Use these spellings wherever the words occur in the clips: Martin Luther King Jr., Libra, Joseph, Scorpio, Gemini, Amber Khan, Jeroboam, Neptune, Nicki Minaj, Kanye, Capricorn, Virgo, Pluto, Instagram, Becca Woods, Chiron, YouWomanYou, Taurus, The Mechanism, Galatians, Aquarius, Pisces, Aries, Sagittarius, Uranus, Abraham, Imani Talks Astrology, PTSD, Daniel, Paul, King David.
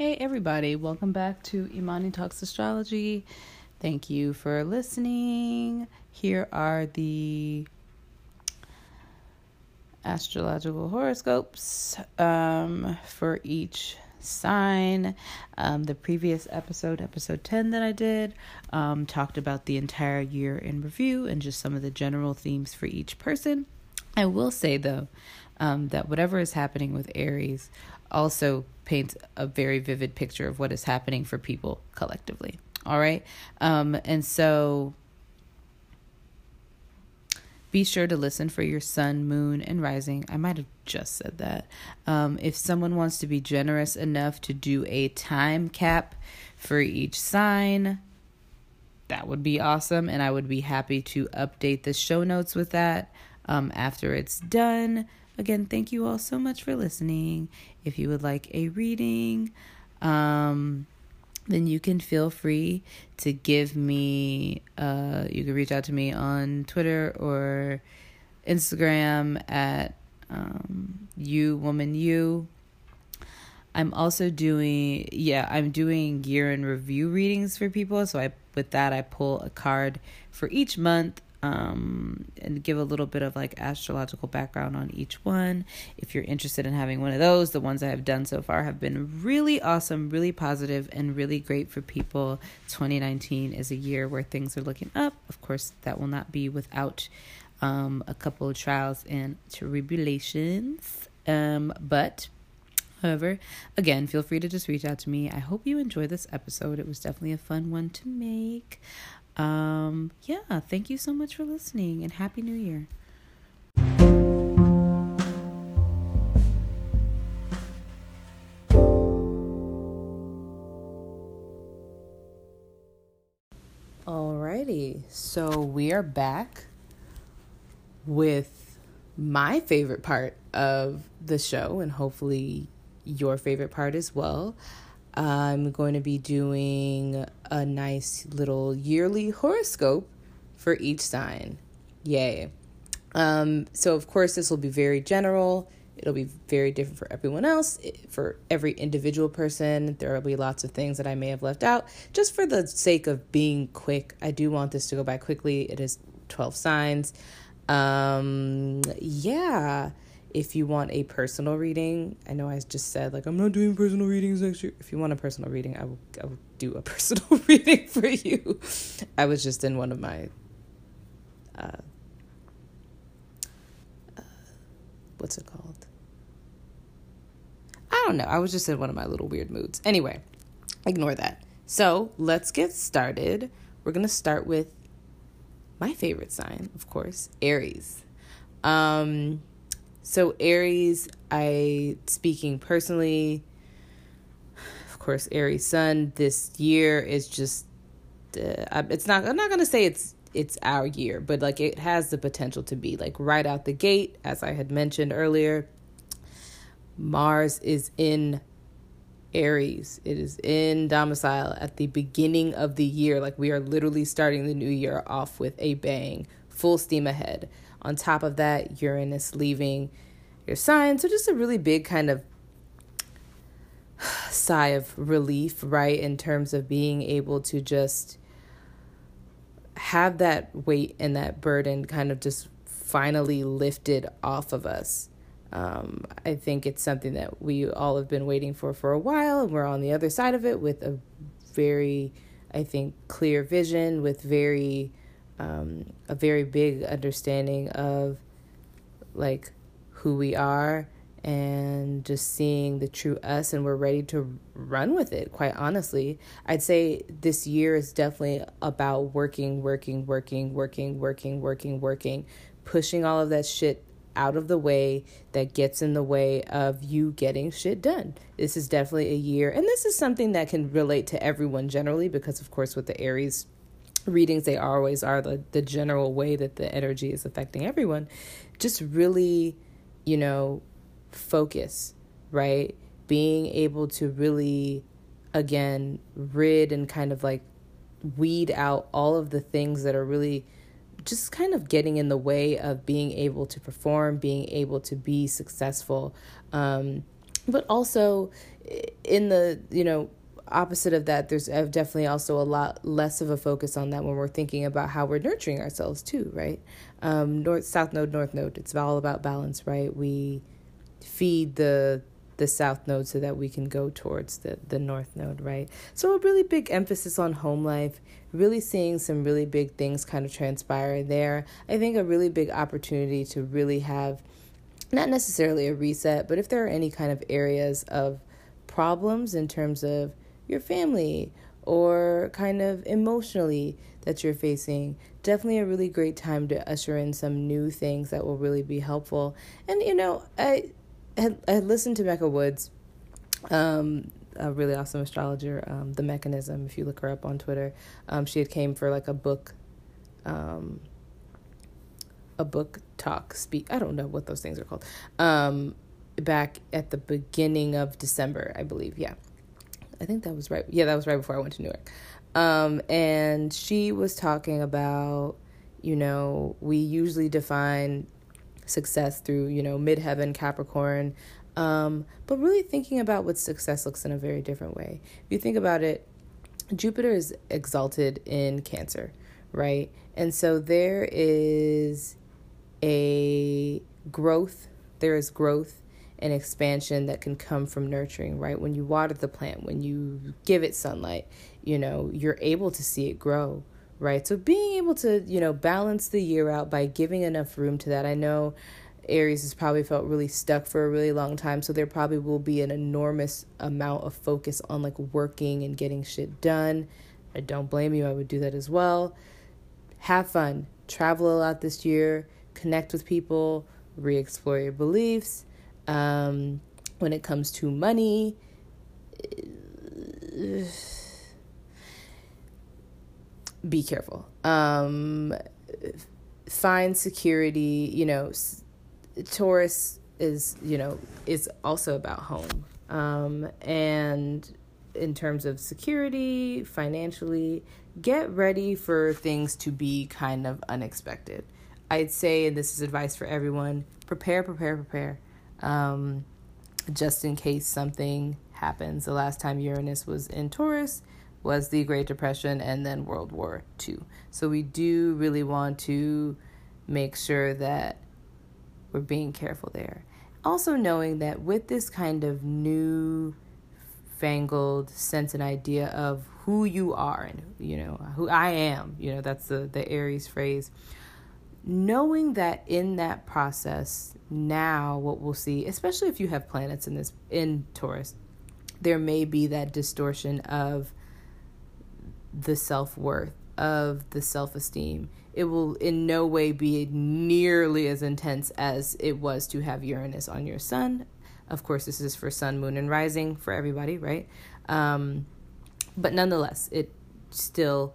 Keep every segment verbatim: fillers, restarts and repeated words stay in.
Hey everybody, welcome back to Imani Talks Astrology. Thank you for listening. Here are the astrological horoscopes um, for each sign. Um, the previous episode, episode ten that I did, um, talked about the entire year in review and just some of the general themes for each person. I will say though, um, that whatever is happening with Aries also paints a very vivid picture of what is happening for people collectively. All right. Um, and so be sure to listen for your sun, moon, and rising. I might have just said that. Um, if someone wants to be generous enough to do a time cap for each sign, that would be awesome. And I would be happy to update the show notes with that um, after it's done. Again, thank you all so much for listening. If you would like a reading, um, then you can feel free to give me, uh, you can reach out to me on Twitter or Instagram at um, YouWomanYou. I'm also doing, yeah, I'm doing year in review readings for people. So I, with that, I pull a card for each month. Um, and give a little bit of like astrological background on each one. If you're interested in having one of those, the ones I have done so far have been really awesome, really positive, and really great for people. twenty nineteen is a year where things are looking up. Of course, that will not be without um, a couple of trials and tribulations. Um, but however, again, feel free to just reach out to me. I hope you enjoyed this episode. It was definitely a fun one to make. Um, yeah, thank you so much for listening and Happy New Year. Alrighty, so we are back with my favorite part of the show and hopefully your favorite part as well. I'm going to be doing a nice little yearly horoscope for each sign. Yay. Um, so, of course, this will be very general. It'll be very different for everyone else. For every individual person, there will be lots of things that I may have left out. Just for the sake of being quick, I do want this to go by quickly. It is twelve signs. Um, yeah. If you want a personal reading, I know I just said, like, I'm not doing personal readings next year. If you want a personal reading, I will, I will do a personal reading for you. I was just in one of my, uh, uh, what's it called? I don't know. I was just in one of my little weird moods. Anyway, ignore that. So let's get started. We're going to start with my favorite sign, of course, Aries. Um... So Aries, I, speaking personally, of course, Aries sun this year is just, uh, it's not, I'm not going to say it's, it's our year, but like it has the potential to be like right out the gate. As I had mentioned earlier, Mars is in Aries. It is in domicile at the beginning of the year. Like we are literally starting the new year off with a bang, full steam ahead. On top of that, Uranus leaving your sign. So just a really big kind of sigh of relief, right, in terms of being able to just have that weight and that burden kind of just finally lifted off of us. Um, I think it's something that we all have been waiting for for a while, and we're on the other side of it with a very, I think, clear vision, with very... Um, a very big understanding of like who we are and just seeing the true us, and we're ready to run with it. Quite honestly, I'd say this year is definitely about working, working, working, working, working, working, working, pushing all of that shit out of the way that gets in the way of you getting shit done. This is definitely a year, and this is something that can relate to everyone generally because, of course, with the Aries readings, they always are the, the general way that the energy is affecting everyone. Just really, you know, focus, right? Being able to really, again, rid and kind of like weed out all of the things that are really just kind of getting in the way of being able to perform, being able to be successful. Um, but also in the, you know, opposite of that, there's definitely also a lot less of a focus on that when we're thinking about how we're nurturing ourselves too, right? Um, north, south node, north node. It's all about balance, right? We feed the the south node so that we can go towards the, the north node, right? So a really big emphasis on home life, really seeing some really big things kind of transpire there. I think a really big opportunity to really have, not necessarily a reset, but if there are any kind of areas of problems in terms of your family or kind of emotionally that you're facing, definitely a really great time to usher in some new things that will really be helpful. And, you know, I had, I had listened to Becca Woods, um, a really awesome astrologer, um, The Mechanism, if you look her up on Twitter. Um, she had came for like a book, um, a book talk, speak, I don't know what those things are called, um, back at the beginning of December, I believe, yeah. I think that was right. Yeah, that was right before I went to New York. Um, and she was talking about, you know, we usually define success through, you know, midheaven, Capricorn. Um, but really thinking about what success looks in a very different way. If you think about it, Jupiter is exalted in Cancer, right? And so there is a growth. There is growth. An expansion that can come from nurturing, right? When you water the plant, when you give it sunlight, you know, you're able to see it grow, right? So being able to, you know, balance the year out by giving enough room to that. I know Aries has probably felt really stuck for a really long time, so there probably will be an enormous amount of focus on like working and getting shit done. I don't blame you. I would do that as well. Have fun. Travel a lot this year. Connect with people. Re-explore your beliefs. Um, when it comes to money, be careful. Um, find security, you know, Taurus is, you know, is also about home. Um, and in terms of security, financially, get ready for things to be kind of unexpected. I'd say, and this is advice for everyone, prepare, prepare, prepare. Um, just in case something happens. The last time Uranus was in Taurus was the Great Depression and then World War Two. So we do really want to make sure that we're being careful there. Also knowing that with this kind of new fangled sense and idea of who you are and, you know, who I am, you know, that's the, the Aries phrase. Knowing that in that process now what we'll see, especially if you have planets in this in Taurus, there may be that distortion of the self-worth, of the self-esteem. It will in no way be nearly as intense as it was to have Uranus on your sun. Of course, this is for sun, moon, and rising for everybody, right? Um, but nonetheless, it still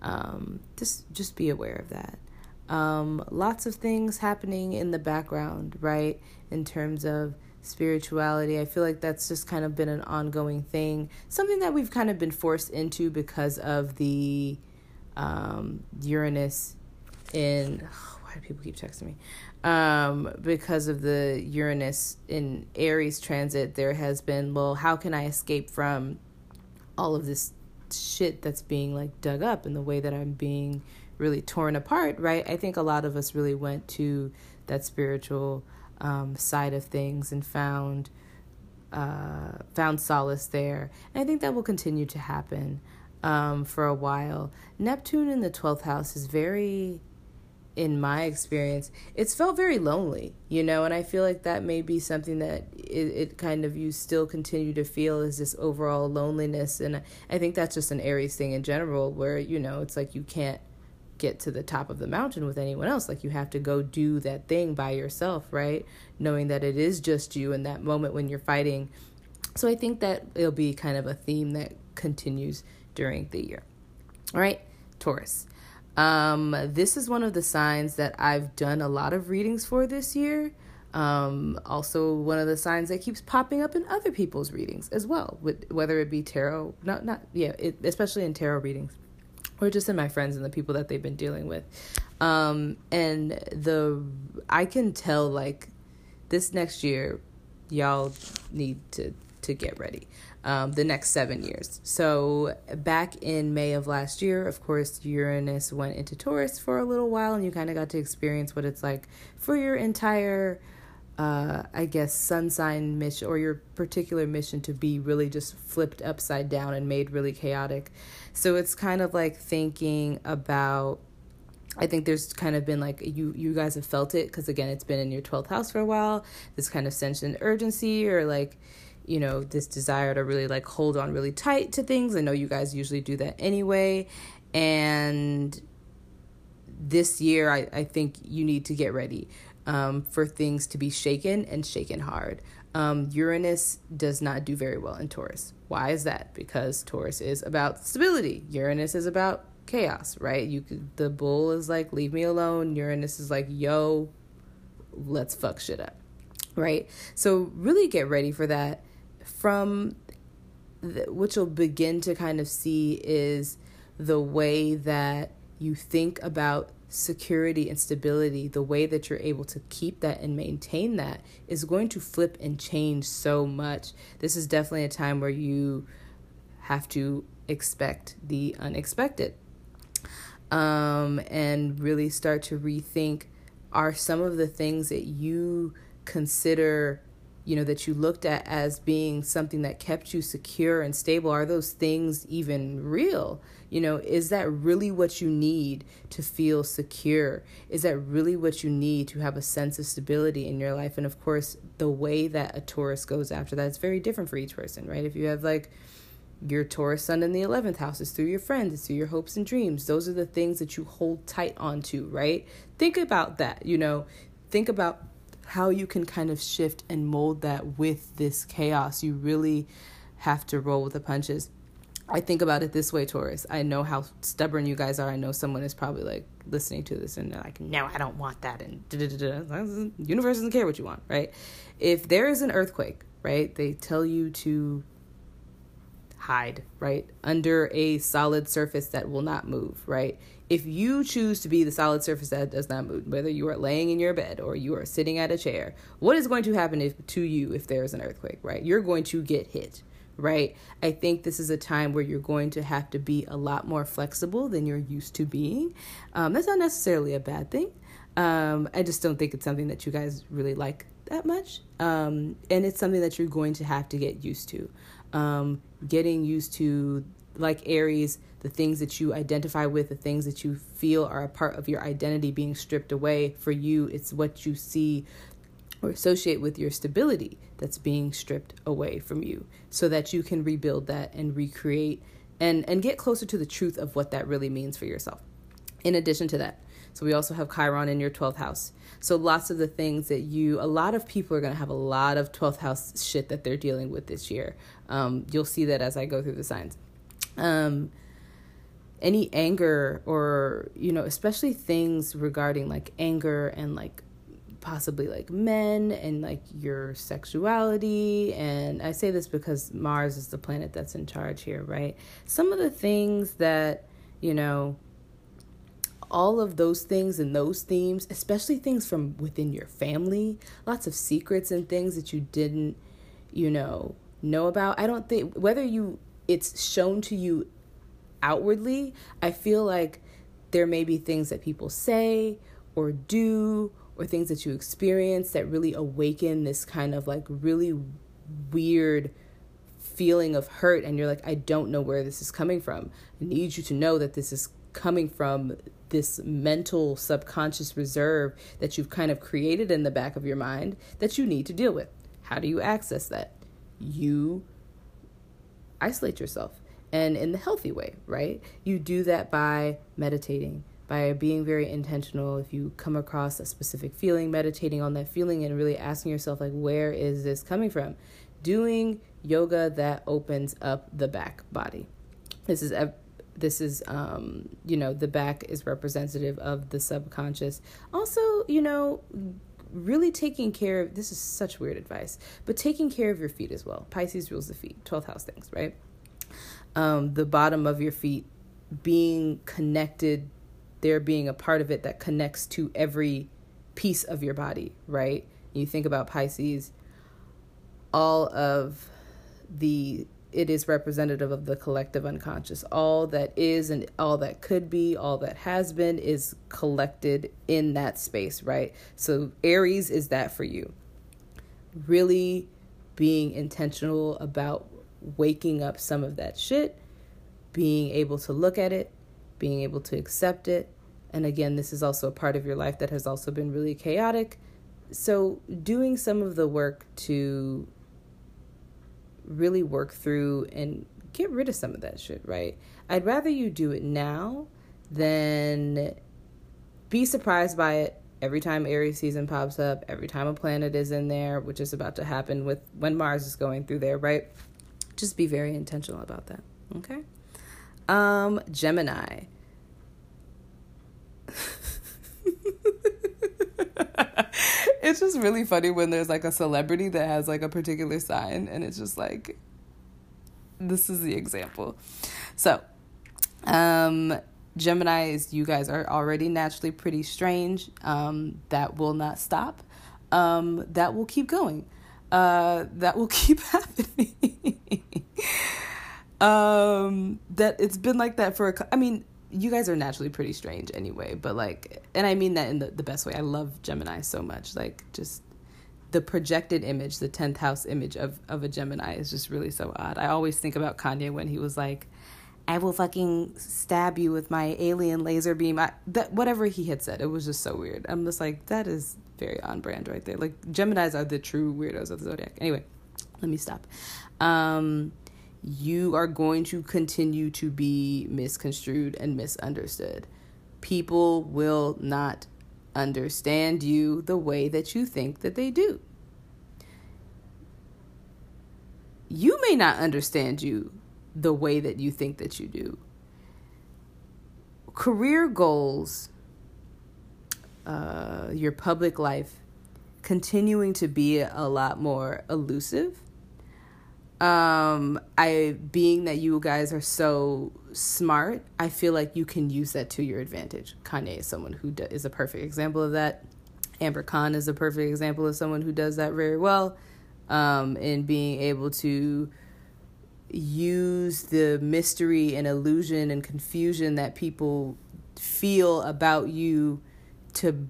um, just just be aware of that. Um, lots of things happening in the background, right? In terms of spirituality, I feel like that's just kind of been an ongoing thing, something that we've kind of been forced into because of the um, Uranus in. Oh, why do people keep texting me? Um, because of the Uranus in Aries transit, there has been, well, how can I escape from all of this shit that's being like dug up in the way that I'm being really torn apart, right? I think a lot of us really went to that spiritual um, side of things and found uh, found solace there. And I think that will continue to happen um, for a while. Neptune in the twelfth house is very, in my experience, it's felt very lonely, you know, and I feel like that may be something that it, it kind of you still continue to feel is this overall loneliness. And I think that's just an Aries thing in general where, you know, it's like you can't get to the top of the mountain with anyone else. Like you have to go do that thing by yourself, right? Knowing that it is just you in that moment when you're fighting. So I think that it'll be kind of a theme that continues during the year. All right, Taurus. Um, this is one of the signs that I've done a lot of readings for this year. Um, also one of the signs that keeps popping up in other people's readings as well, with, whether it be tarot, not, not, yeah, it, especially in tarot readings. Or just in my friends and the people that they've been dealing with. Um, and the I can tell, like, this next year, y'all need to, to to get ready um, the next seven years. So back in May of last year, of course, Uranus went into Taurus for a little while, and you kind of got to experience what it's like for your entire, uh, I guess, sun sign mission, or your particular mission, to be really just flipped upside down and made really chaotic. So it's kind of like thinking about, I think there's kind of been like, you, you guys have felt it, because again, it's been in your twelfth house for a while, this kind of sense of urgency, or like, you know, this desire to really like hold on really tight to things. I know you guys usually do that anyway. And this year, I, I think you need to get ready um, for things to be shaken, and shaken hard. Um, Uranus does not do very well in Taurus. Why is that? Because Taurus is about stability. Uranus is about chaos, right? You could, the bull is like, leave me alone. Uranus is like, yo, let's fuck shit up, right? So really get ready for that. From the, what you'll begin to kind of see is the way that you think about security and stability, the way that you're able to keep that and maintain that, is going to flip and change so much. This is definitely a time where you have to expect the unexpected. Um, and really start to rethink, are some of the things that you consider, you know, that you looked at as being something that kept you secure and stable, are those things even real? You know, is that really what you need to feel secure? Is that really what you need to have a sense of stability in your life? And of course, the way that a Taurus goes after that is very different for each person, right? If you have like, your Taurus sun in the eleventh house is through your friends, it's through your hopes and dreams. Those are the things that you hold tight onto, right? Think about that, you know, think about how you can kind of shift and mold that with this chaos. You really have to roll with the punches. I think about it this way, Taurus. I know how stubborn you guys are. I know someone is probably like listening to this and they're like, no, I don't want that. And the universe doesn't care what you want, right? If there is an earthquake, right, they tell you to hide, right, under a solid surface that will not move, right? If you choose to be the solid surface that does not move, whether you are laying in your bed or you are sitting at a chair, what is going to happen if, to you if there is an earthquake, right? You're going to get hit, right? I think this is a time where you're going to have to be a lot more flexible than you're used to being. Um, that's not necessarily a bad thing. Um, I just don't think it's something that you guys really like that much. Um, and it's something that you're going to have to get used to. Um, getting used to, like Aries, the things that you identify with, the things that you feel are a part of your identity being stripped away. For you, it's what you see or associate with your stability that's being stripped away from you, so that you can rebuild that and recreate and, and get closer to the truth of what that really means for yourself. In addition to that, so we also have Chiron in your twelfth house. So lots of the things that you, a lot of people are going to have a lot of twelfth house shit that they're dealing with this year. Um, you'll see that as I go through the signs. Um, any anger or, you know, especially things regarding like anger and like possibly like men and like your sexuality. And I say this because Mars is the planet that's in charge here, right? Some of the things that, you know, all of those things and those themes, especially things from within your family, lots of secrets and things that you didn't, you know, know about. I don't think, whether you, it's shown to you outwardly, I feel like there may be things that people say or do, or things that you experience that really awaken this kind of like really weird feeling of hurt. And you're like, I don't know where this is coming from. I need you to know that this is coming from this mental subconscious reserve that you've kind of created in the back of your mind that you need to deal with. How do you access that? You isolate yourself, and in the healthy way, right? You do that by meditating, by being very intentional. If you come across a specific feeling, meditating on that feeling and really asking yourself, like, where is this coming from? Doing yoga that opens up the back body. This is a This is, um, you know, the back is representative of the subconscious. Also, you know, really taking care of, this is such weird advice, but taking care of your feet as well. Pisces rules the feet, twelfth house things, right? Um, the bottom of your feet being connected, there being a part of it that connects to every piece of your body, right? You think about Pisces, all of the it is representative of the collective unconscious. All that is and all that could be, all that has been is collected in that space, right? So Aries is that for you. Really being intentional about waking up some of that shit, being able to look at it, being able to accept it. And again, this is also a part of your life that has also been really chaotic. So doing some of the work to really work through and get rid of some of that shit, right? I'd rather you do it now than be surprised by it every time Aries season pops up, every time a planet is in there, which is about to happen with when Mars is going through there, right? Just be very intentional about that, okay? Um, Gemini. It's just really funny when there's like a celebrity that has like a particular sign, and it's just like, this is the example. So, um, Gemini is, you guys are already naturally pretty strange. Um, that will not stop. Um, that will keep going. Uh, that will keep happening. um, that it's been like that for, a, I mean, you guys are naturally pretty strange anyway, but like, and I mean that in the, the best way. I love Gemini so much. Like, just the projected image, the tenth house image of, of a Gemini is just really so odd. I always think about Kanye when he was like, I will fucking stab you with my alien laser beam. I, that, whatever he had said, it was just so weird. I'm just like, that is very on brand right there. Like, Geminis are the true weirdos of the zodiac. Anyway, let me stop. Um... You are going to continue to be misconstrued and misunderstood. People will not understand you the way that you think that they do. You may not understand you the way that you think that you do. Career goals, uh, your public life, continuing to be a lot more elusive. Um, I, being that you guys are so smart, I feel like you can use that to your advantage. Kanye is someone who do, is a perfect example of that. Amber Khan is a perfect example of someone who does that very well. Um, in being able to use the mystery and illusion and confusion that people feel about you to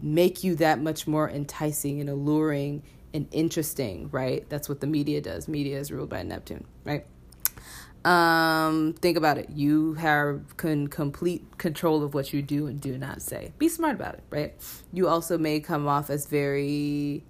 make you that much more enticing and alluring and interesting, right? That's what the media does. Media is ruled by Neptune, right? Um, think about it. You have can complete control of what you do and do not say. Be smart about it, right? You also may come off as very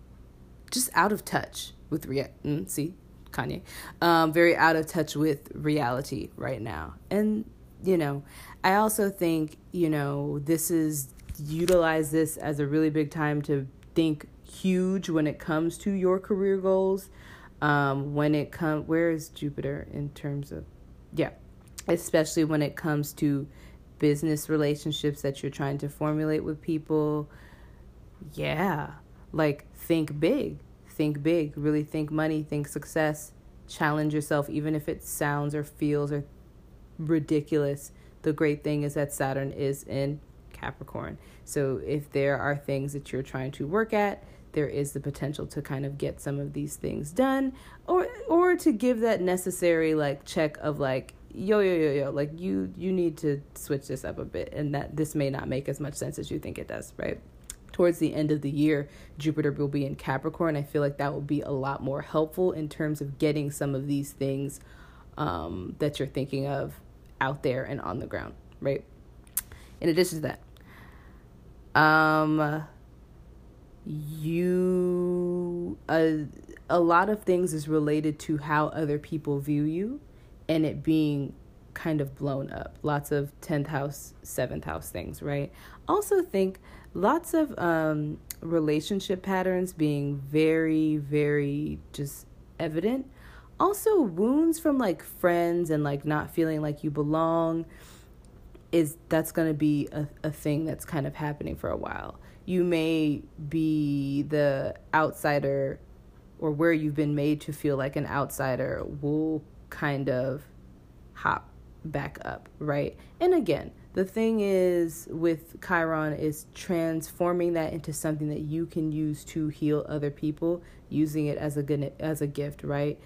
just out of touch with rea- mm, see, Kanye. Um, very out of touch with reality right now. And, you know, I also think, you know, this is, utilize this as a really big time to think huge when it comes to your career goals. Um, when it comes, where is Jupiter in terms of, yeah, especially when it comes to business relationships that you're trying to formulate with people. Yeah, like think big, think big, really think money, think success, challenge yourself, even if it sounds or feels or ridiculous. The great thing is that Saturn is in Capricorn. So if there are things that you're trying to work at, there is the potential to kind of get some of these things done, or or to give that necessary like check of like, yo, yo, yo, yo, like you, you need to switch this up a bit, and that this may not make as much sense as you think it does, right? Towards the end of the year, Jupiter will be in Capricorn. I feel like that will be a lot more helpful in terms of getting some of these things um, that you're thinking of out there and on the ground, right? In addition to that, um, you, a, a lot of things is related to how other people view you and it being kind of blown up. Lots of tenth house, seventh house things, right? Also think lots of um, relationship patterns being very, very just evident. Also wounds from like friends and like not feeling like you belong. Is that's going to be a, a thing that's kind of happening for a while. You may be the outsider, or where you've been made to feel like an outsider will kind of hop back up, right? And again, the thing is with Chiron is transforming that into something that you can use to heal other people, using it as a good, as a gift, right?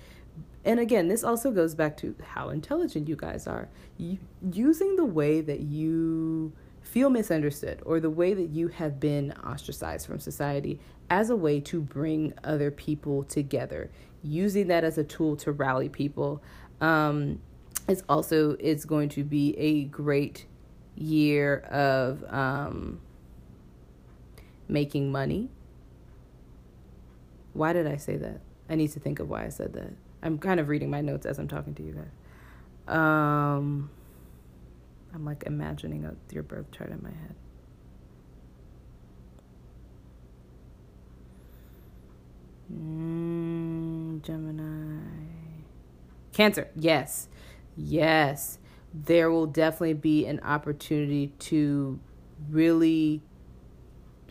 And again, this also goes back to how intelligent you guys are. You, using the way that you feel misunderstood or the way that you have been ostracized from society as a way to bring other people together, using that as a tool to rally people. Um, it's also, it's going to be a great year of um, making money. Why did I say that? I need to think of why I said that. I'm kind of reading my notes as I'm talking to you guys. Um, I'm like imagining a, your birth chart in my head. Mm, Gemini. Cancer. Yes. Yes. There will definitely be an opportunity to really,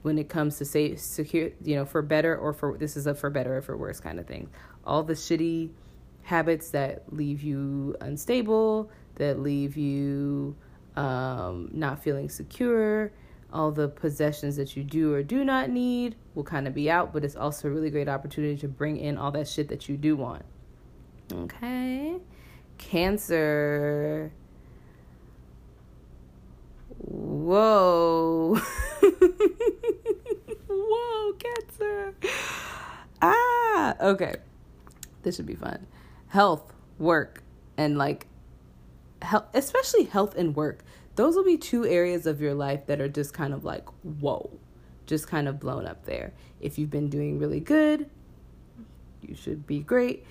when it comes to say secure, you know, for better or for, this is a for better or for worse kind of thing. All the shitty habits that leave you unstable, that leave you um, not feeling secure, all the possessions that you do or do not need will kind of be out, but it's also a really great opportunity to bring in all that shit that you do want. Okay. Cancer. Whoa. Whoa, Cancer. Ah, okay. This should be fun. Health, work, and like health, especially health and work. Those will be two areas of your life that are just kind of like, whoa, just kind of blown up there. If you've been doing really good, you should be great.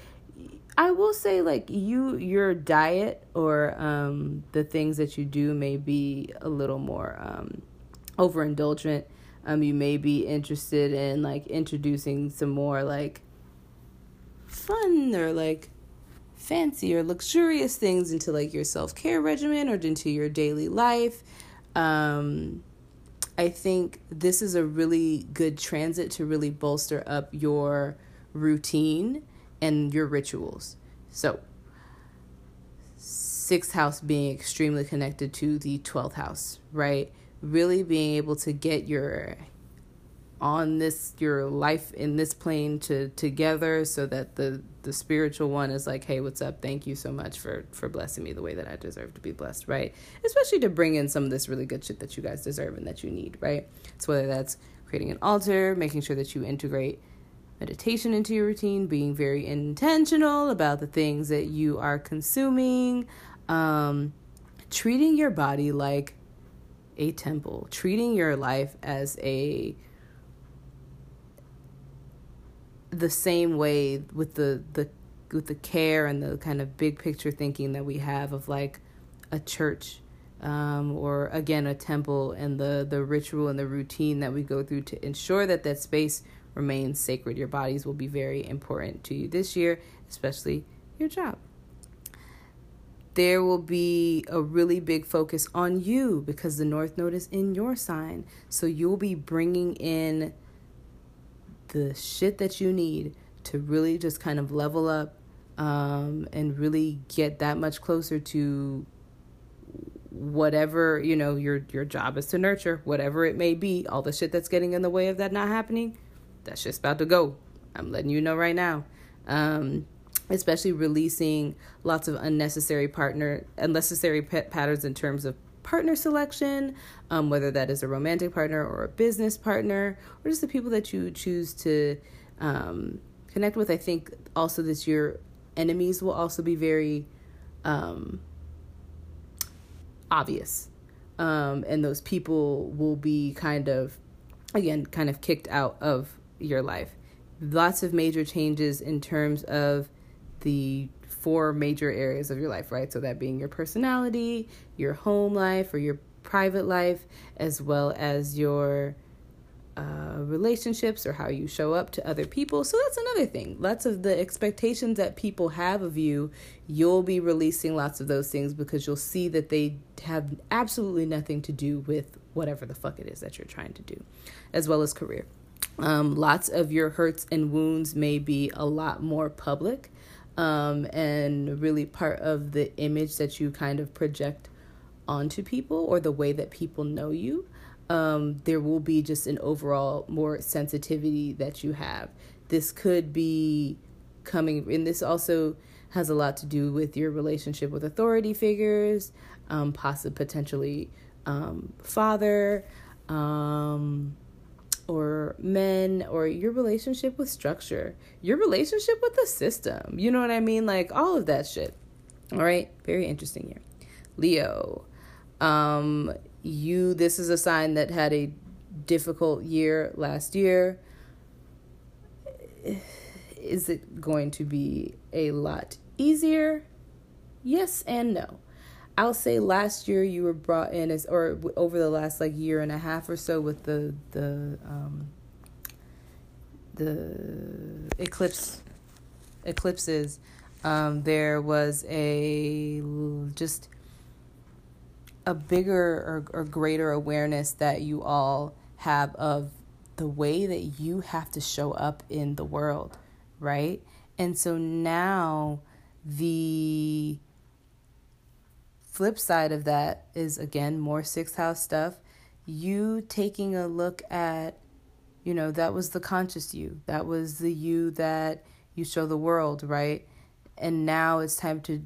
I will say, like, you, your diet or um, the things that you do may be a little more um, overindulgent. Um, you may be interested in, like, introducing some more, like, fun or, like, fancy or luxurious things into, like, your self-care regimen or into your daily life. Um, I think this is a really good transit to really bolster up your routine and your rituals. So, sixth house being extremely connected to the twelfth house, right? Really being able to get your on this your life in this plane to together so that the the spiritual one is like, hey, what's up, thank you so much for for blessing me the way that I deserve to be blessed, right? Especially to bring in some of this really good shit that you guys deserve and that you need, right? So whether that's creating an altar, making sure that you integrate meditation into your routine, being very intentional about the things that you are consuming, um treating your body like a temple, treating your life as a the same way with the, the with the care and the kind of big picture thinking that we have of like a church um, or again a temple and the, the ritual and the routine that we go through to ensure that that space remains sacred. Your bodies will be very important to you this year, especially your job. There will be a really big focus on you because the North Node is in your sign. So you'll be bringing in the shit that you need to really just kind of level up um, and really get that much closer to whatever, you know, your your job is to nurture, whatever it may be. All the shit that's getting in the way of that not happening, that shit's about to go. I'm letting you know right now. Um, especially releasing lots of unnecessary partner, unnecessary pet patterns in terms of partner selection, um, whether that is a romantic partner or a business partner, or just the people that you choose to um, connect with. I think also that your enemies will also be very um, obvious. Um, and those people will be kind of, again, kind of kicked out of your life. Lots of major changes in terms of the four major areas of your life, right? So that being your personality, your home life or your private life, as well as your uh, relationships or how you show up to other people. So that's another thing. Lots of the expectations that people have of you, you'll be releasing lots of those things because you'll see that they have absolutely nothing to do with whatever the fuck it is that you're trying to do, as well as career. Um, lots of your hurts and wounds may be a lot more public. Um, and really part of the image that you kind of project onto people or the way that people know you. Um, there will be just an overall more sensitivity that you have. This could be coming, and this also has a lot to do with your relationship with authority figures, um, possibly potentially um, father, um, or men, or your relationship with structure, your relationship with the system. You know what I mean? Like all of that shit. All right. Very interesting year. Leo, um, you, this is a sign that had a difficult year last year. Is it going to be a lot easier? Yes and no. I'll say last year you were brought in as, or over the last like year and a half or so with the, the, um, the eclipse eclipses, um, there was a, just a bigger or, or greater awareness that you all have of the way that you have to show up in the world, right? And so now the flip side of that is, again, more sixth house stuff. You taking a look at, you know, that was the conscious you. That was the you that you show the world, right? And now it's time to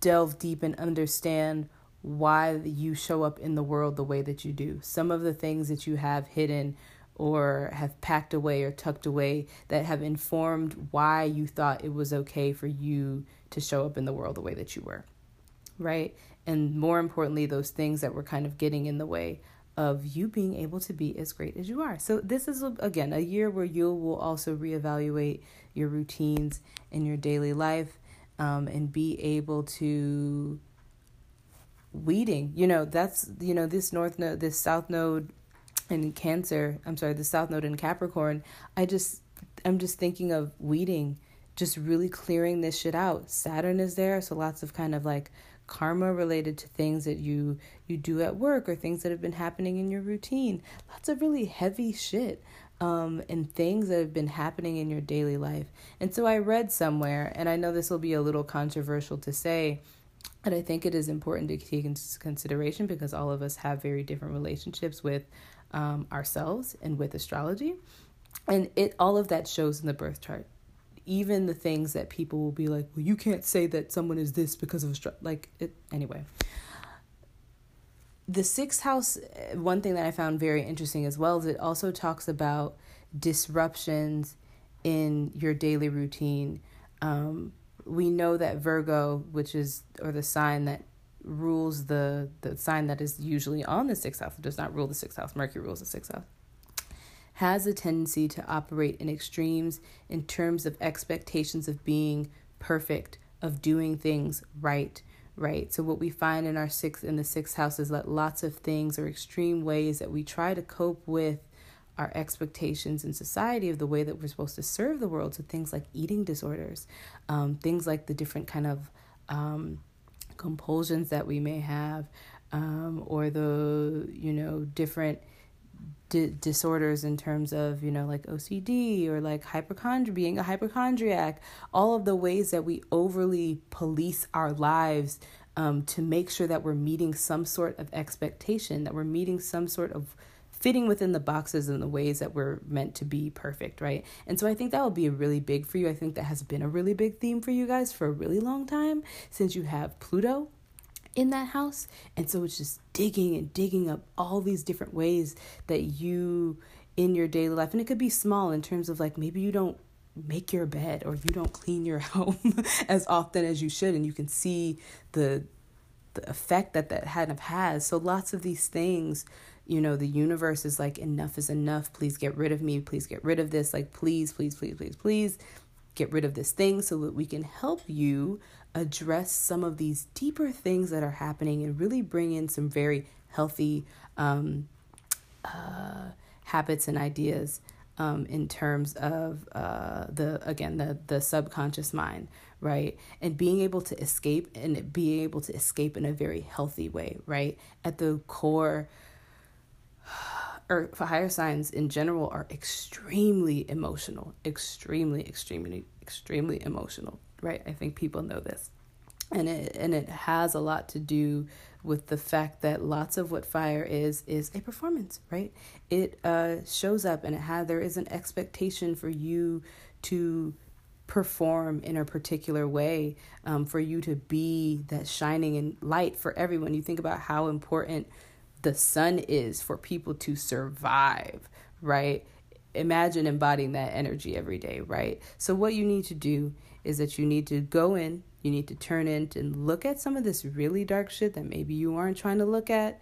delve deep and understand why you show up in the world the way that you do. Some of the things that you have hidden or have packed away or tucked away that have informed why you thought it was okay for you to show up in the world the way that you were. Right. And more importantly, those things that were kind of getting in the way of you being able to be as great as you are. So this is, again, a year where you will also reevaluate your routines in your daily life, um, and be able to weeding, you know, that's, you know, this north node, this south node in Cancer, I'm sorry, the south node in Capricorn. I just, I'm just thinking of weeding, just really clearing this shit out. Saturn is there. So lots of kind of like karma related to things that you you do at work or things that have been happening in your routine. Lots of really heavy shit, um, and things that have been happening in your daily life. And so I read somewhere, and I know this will be a little controversial to say, but I think it is important to take into consideration because all of us have very different relationships with um, ourselves and with astrology. And it all of that shows in the birth chart. Even the things that people will be like, well, you can't say that someone is this because of astrology. Like, it, anyway. The sixth house, one thing that I found very interesting as well is it also talks about disruptions in your daily routine. Um, we know that Virgo, which is, or the sign that rules the, the sign that is usually on the sixth house, it does not rule the sixth house, Mercury rules the sixth house, has a tendency to operate in extremes in terms of expectations of being perfect, of doing things right, right? So what we find in our sixth, in the sixth house is that lots of things or extreme ways that we try to cope with our expectations in society of the way that we're supposed to serve the world. So things like eating disorders, um, things like the different kind of um, compulsions that we may have, um, or the, you know, different D- disorders in terms of, you know, like O C D or like hypochondri- being a hypochondriac, all of the ways that we overly police our lives um, to make sure that we're meeting some sort of expectation, that we're meeting some sort of fitting within the boxes and the ways that we're meant to be perfect, right? And so I think that will be really big for you. I think that has been a really big theme for you guys for a really long time since you have Pluto in that house. And so it's just digging and digging up all these different ways that you in your daily life, and it could be small in terms of like maybe you don't make your bed or you don't clean your home as often as you should, and you can see the the effect that that kind of has. So lots of these things, you know, the universe is like, enough is enough, please get rid of me, please get rid of this, like please please please please please get rid of this thing, so that we can help you address some of these deeper things that are happening and really bring in some very healthy um, uh, habits and ideas um, in terms of uh, the, again, the, the subconscious mind, right? And being able to escape and being able to escape in a very healthy way, right? At the core, or higher signs in general are extremely emotional, extremely, extremely, extremely emotional, right? I think people know this. And it, and it has a lot to do with the fact that lots of what fire is, is a performance, right? It uh, shows up, and it has, there is an expectation for you to perform in a particular way, um, for you to be that shining and light for everyone. You think about how important the sun is for people to survive, right? Imagine embodying that energy every day, right? So what you need to do is that you need to go in, you need to turn in and look at some of this really dark shit that maybe you aren't trying to look at.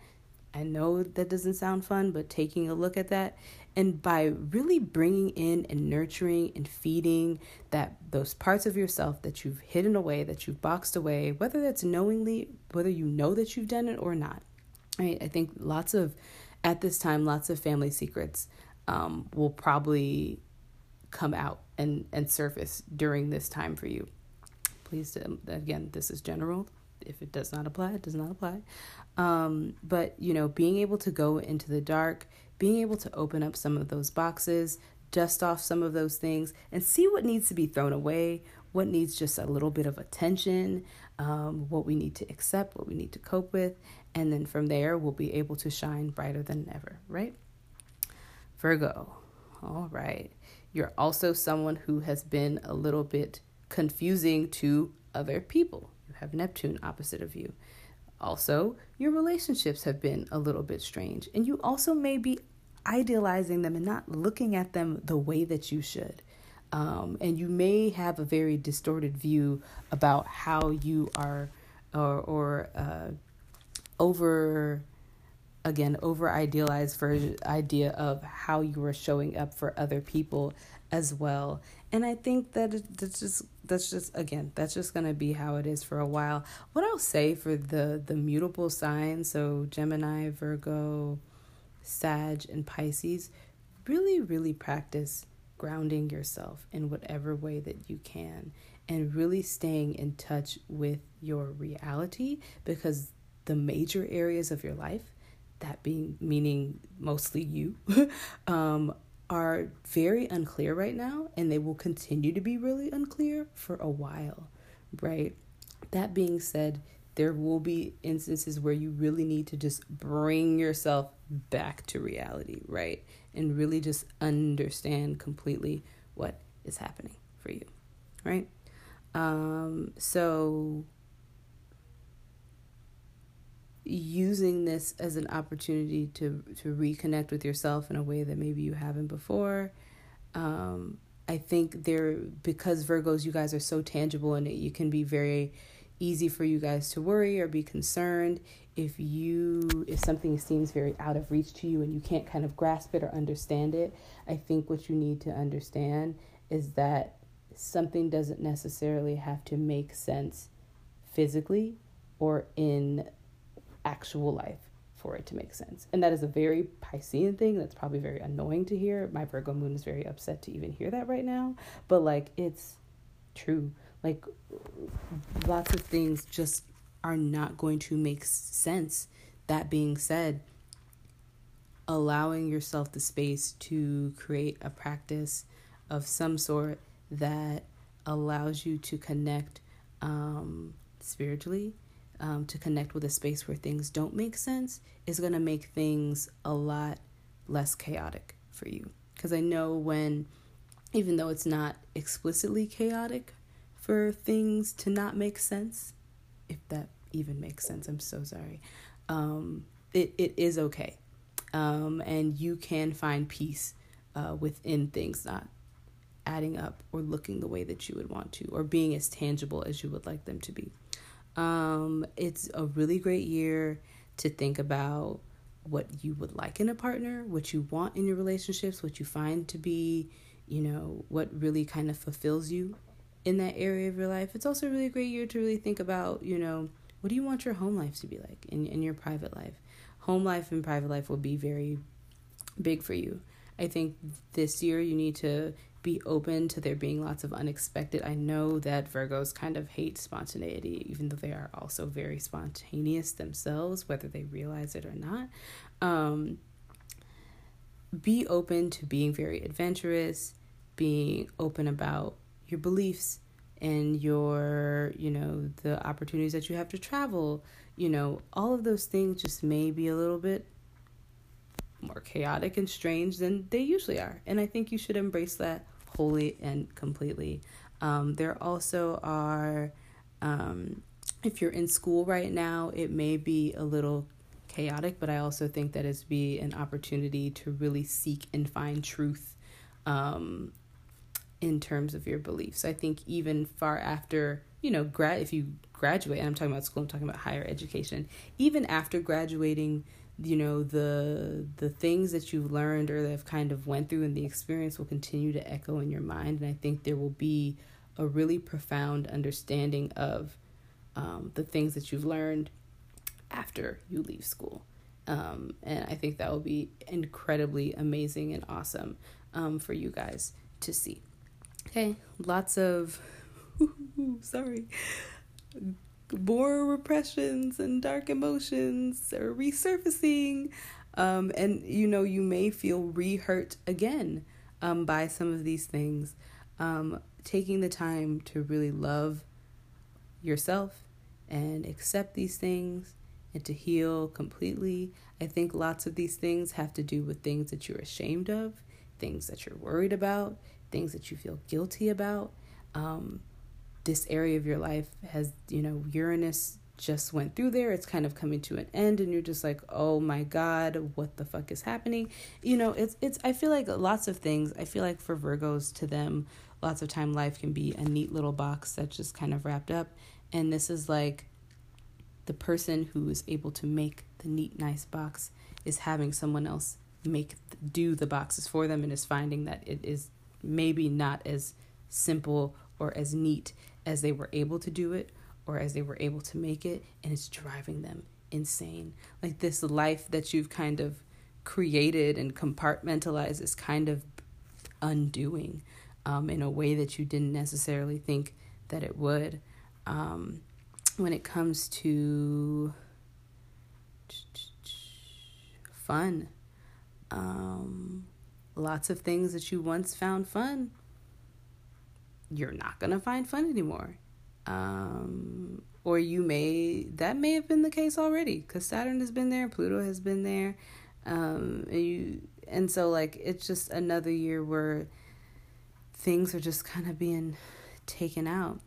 I know that doesn't sound fun, but taking a look at that, and by really bringing in and nurturing and feeding that those parts of yourself that you've hidden away, that you've boxed away, whether that's knowingly, whether you know that you've done it or not. Right? I think lots of, at this time, lots of family secrets um, will probably come out and, and surface during this time for you. Please, again, this is general. If it does not apply, it does not apply. Um, but, you know, being able to go into the dark, being able to open up some of those boxes, dust off some of those things, and see what needs to be thrown away, what needs just a little bit of attention, um, what we need to accept, what we need to cope with. And then from there, we'll be able to shine brighter than ever, right? Virgo. All right. You're also someone who has been a little bit confusing to other people. Have Neptune opposite of you. Also, your relationships have been a little bit strange, and you also may be idealizing them and not looking at them the way that you should. Um, and you may have a very distorted view about how you are, or, or uh, over, again, over idealized version idea of how you are showing up for other people as well. And I think that it, that's just, that's just, again, that's just going to be how it is for a while. What I'll say for the, the mutable signs, so Gemini, Virgo, Sag, and Pisces, really, really practice grounding yourself in whatever way that you can and really staying in touch with your reality, because the major areas of your life, that being meaning mostly you, um, are very unclear right now, and they will continue to be really unclear for a while, right? That being said, there will be instances where you really need to just bring yourself back to reality, right? And really just understand completely what is happening for you, right? Um, so using this as an opportunity to, to reconnect with yourself in a way that maybe you haven't before. Um, I think there, because Virgos, you guys are so tangible, and it can be very easy for you guys to worry or be concerned if you, if something seems very out of reach to you and you can't kind of grasp it or understand it. I think what you need to understand is that something doesn't necessarily have to make sense physically or in actual life for it to make sense. And that is a very Piscean thing. That's probably very annoying to hear. My Virgo moon is very upset to even hear that right now, but like, it's true. Like, lots of things just are not going to make sense. That being said, allowing yourself the space to create a practice of some sort that allows you to connect um, spiritually, Um, to connect with a space where things don't make sense, is going to make things a lot less chaotic for you. Because I know when, even though it's not explicitly chaotic for things to not make sense, if that even makes sense, I'm so sorry, um, it, it is okay. Um, and you can find peace uh, within things not adding up or looking the way that you would want to, or being as tangible as you would like them to be. Um, it's a really great year to think about what you would like in a partner, what you want in your relationships, what you find to be, you know, what really kind of fulfills you in that area of your life. It's also a really great year to really think about, you know, what do you want your home life to be like, in, in your private life? Home life and private life will be very big for you. I think this year you need to be open to there being lots of unexpected. I know that Virgos kind of hate spontaneity, even though they are also very spontaneous themselves, whether they realize it or not. Um, be open to being very adventurous, being open about your beliefs and your, you know, the opportunities that you have to travel. You know, all of those things just may be a little bit more chaotic and strange than they usually are. And I think you should embrace that wholly and completely. Um, there also are, um, if you're in school right now, it may be a little chaotic, but I also think that it's be an opportunity to really seek and find truth um, in terms of your beliefs. I think even far after, you know, grad, if you graduate, and I'm talking about school, I'm talking about higher education, even after graduating, you know, the the things that you've learned or that have kind of went through and the experience will continue to echo in your mind. And I think there will be a really profound understanding of um, the things that you've learned after you leave school. Um, and I think that will be incredibly amazing and awesome um, for you guys to see. Okay, lots of, sorry, more repressions and dark emotions are resurfacing. Um, and, you know, you may feel re-hurt again um, by some of these things. Um, taking the time to really love yourself and accept these things and to heal completely. I think lots of these things have to do with things that you're ashamed of, things that you're worried about, things that you feel guilty about. Um, this area of your life has, you know, Uranus just went through there. It's kind of coming to an end and you're just like, oh my God, what the fuck is happening? You know, it's, it's, I feel like lots of things, I feel like for Virgos, to them, lots of time life can be a neat little box that's just kind of wrapped up. And this is like the person who is able to make the neat, nice box is having someone else make, do the boxes for them, and is finding that it is maybe not as simple or as neat as they were able to do it or as they were able to make it, and it's driving them insane. Like this life that you've kind of created and compartmentalized is kind of undoing um, in a way that you didn't necessarily think that it would. Um, when it comes to fun, um, lots of things that you once found fun, you're not going to find fun anymore. Um, or you may, that may have been the case already, because Saturn has been there, Pluto has been there. Um, and you, and so like, it's just another year where things are just kind of being taken out.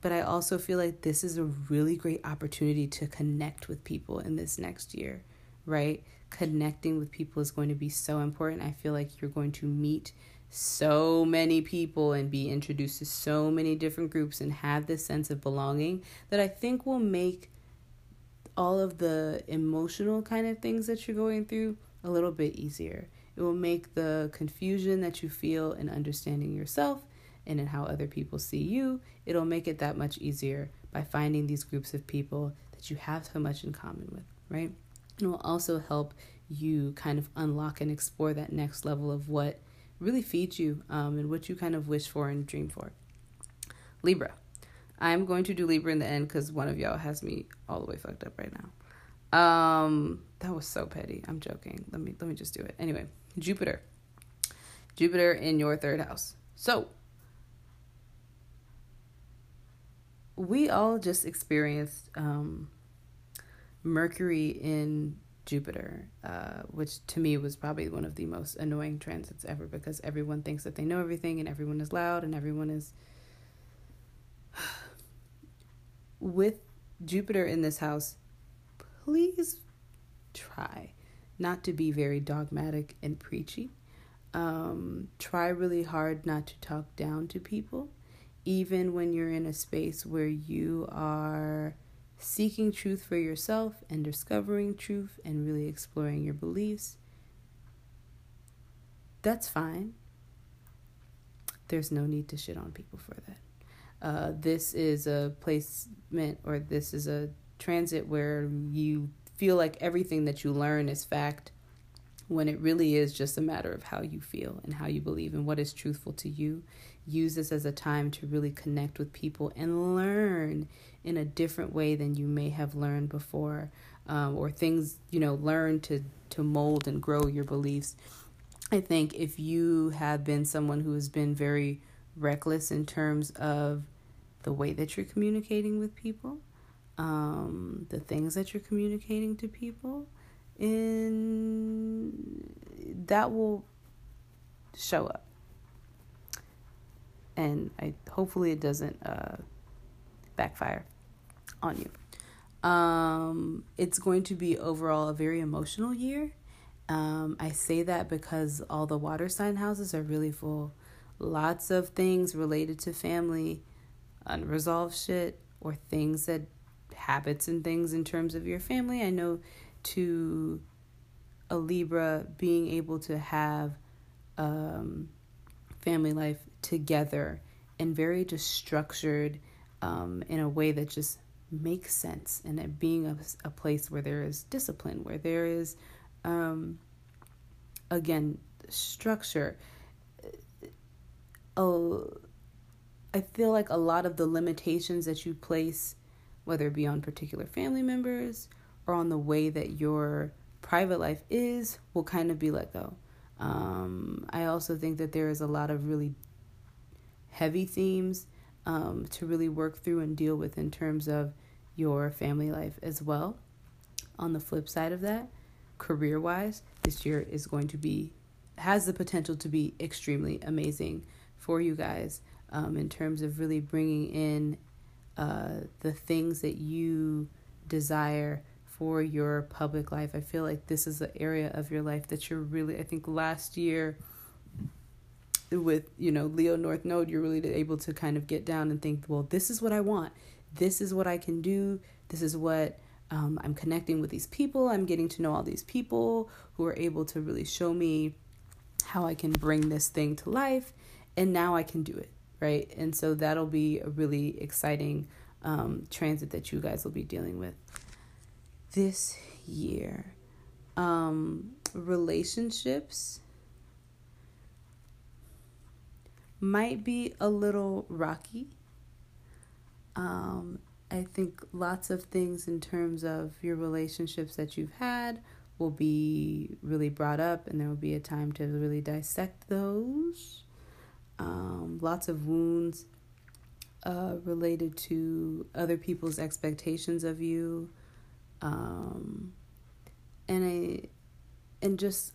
But I also feel like this is a really great opportunity to connect with people in this next year, right? Connecting with people is going to be so important. I feel like you're going to meet so many people and be introduced to so many different groups and have this sense of belonging that I think will make all of the emotional kind of things that you're going through a little bit easier. It will make the confusion that you feel in understanding yourself and in how other people see you, it'll make it that much easier by finding these groups of people that you have so much in common with, right? It will also help you kind of unlock and explore that next level of what really feeds you um, and what you kind of wish for and dream for. Libra. I'm going to do Libra in the end because one of y'all has me all the way fucked up right now. Um, that was so petty. I'm joking. Let me let me just do it. Anyway, Jupiter. Jupiter in your third house. So, we all just experienced um, Mercury in Jupiter, uh, which to me was probably one of the most annoying transits ever, because everyone thinks that they know everything and everyone is loud and everyone is... With Jupiter in this house, please try not to be very dogmatic and preachy. Um, try really hard not to talk down to people. Even when you're in a space where you are seeking truth for yourself and discovering truth and really exploring your beliefs, that's fine. There's no need to shit on people for that. Uh, this is a placement, or this is a transit, where you feel like everything that you learn is fact, when it really is just a matter of how you feel and how you believe and what is truthful to you. Use this as a time to really connect with people and learn in a different way than you may have learned before, um, or things, you know, learn to, to mold and grow your beliefs. I think if you have been someone who has been very reckless in terms of the way that you're communicating with people, um, the things that you're communicating to people, and that will show up. and I hopefully it doesn't uh, backfire on you. Um, it's going to be overall a very emotional year. Um, I say that because all the water sign houses are really full. Lots of things related to family, unresolved shit, or things that habits and things in terms of your family. I know to a Libra, being able to have um, family life together and very just structured um, in a way that just makes sense, and it being a, a place where there is discipline, where there is, um, again, structure. Oh, I feel like a lot of the limitations that you place, whether it be on particular family members or on the way that your private life is, will kind of be let go. Um, I also think that there is a lot of really heavy themes um, to really work through and deal with in terms of your family life as well. On the flip side of that, career-wise, this year is going to be, has the potential to be extremely amazing for you guys, um, in terms of really bringing in uh, the things that you desire for your public life. I feel like this is the area of your life that you're really, I think last year with, you know, Leo North Node, you're really able to kind of get down and think, well, this is what I want. This is what I can do. This is what um, I'm connecting with these people. I'm getting to know all these people who are able to really show me how I can bring this thing to life. And now I can do it, right? And so that'll be a really exciting um, transit that you guys will be dealing with this year. Um, relationships might be a little rocky. Um, I think lots of things in terms of your relationships that you've had will be really brought up, and there will be a time to really dissect those. Um, lots of wounds uh, related to other people's expectations of you, um, and I, and just,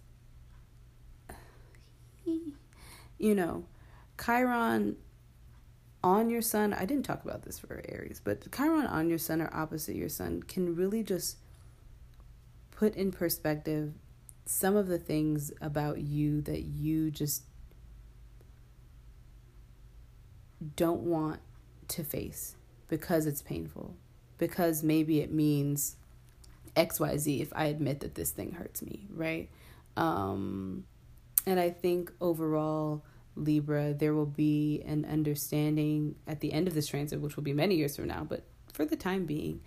you know, Chiron on your sun, I didn't talk about this for Aries, but Chiron on your sun or opposite your sun can really just put in perspective some of the things about you that you just don't want to face because it's painful, because maybe it means X Y Z if I admit that this thing hurts me, right? Um, and I think overall, Libra, there will be an understanding at the end of this transit, which will be many years from now, but for the time being,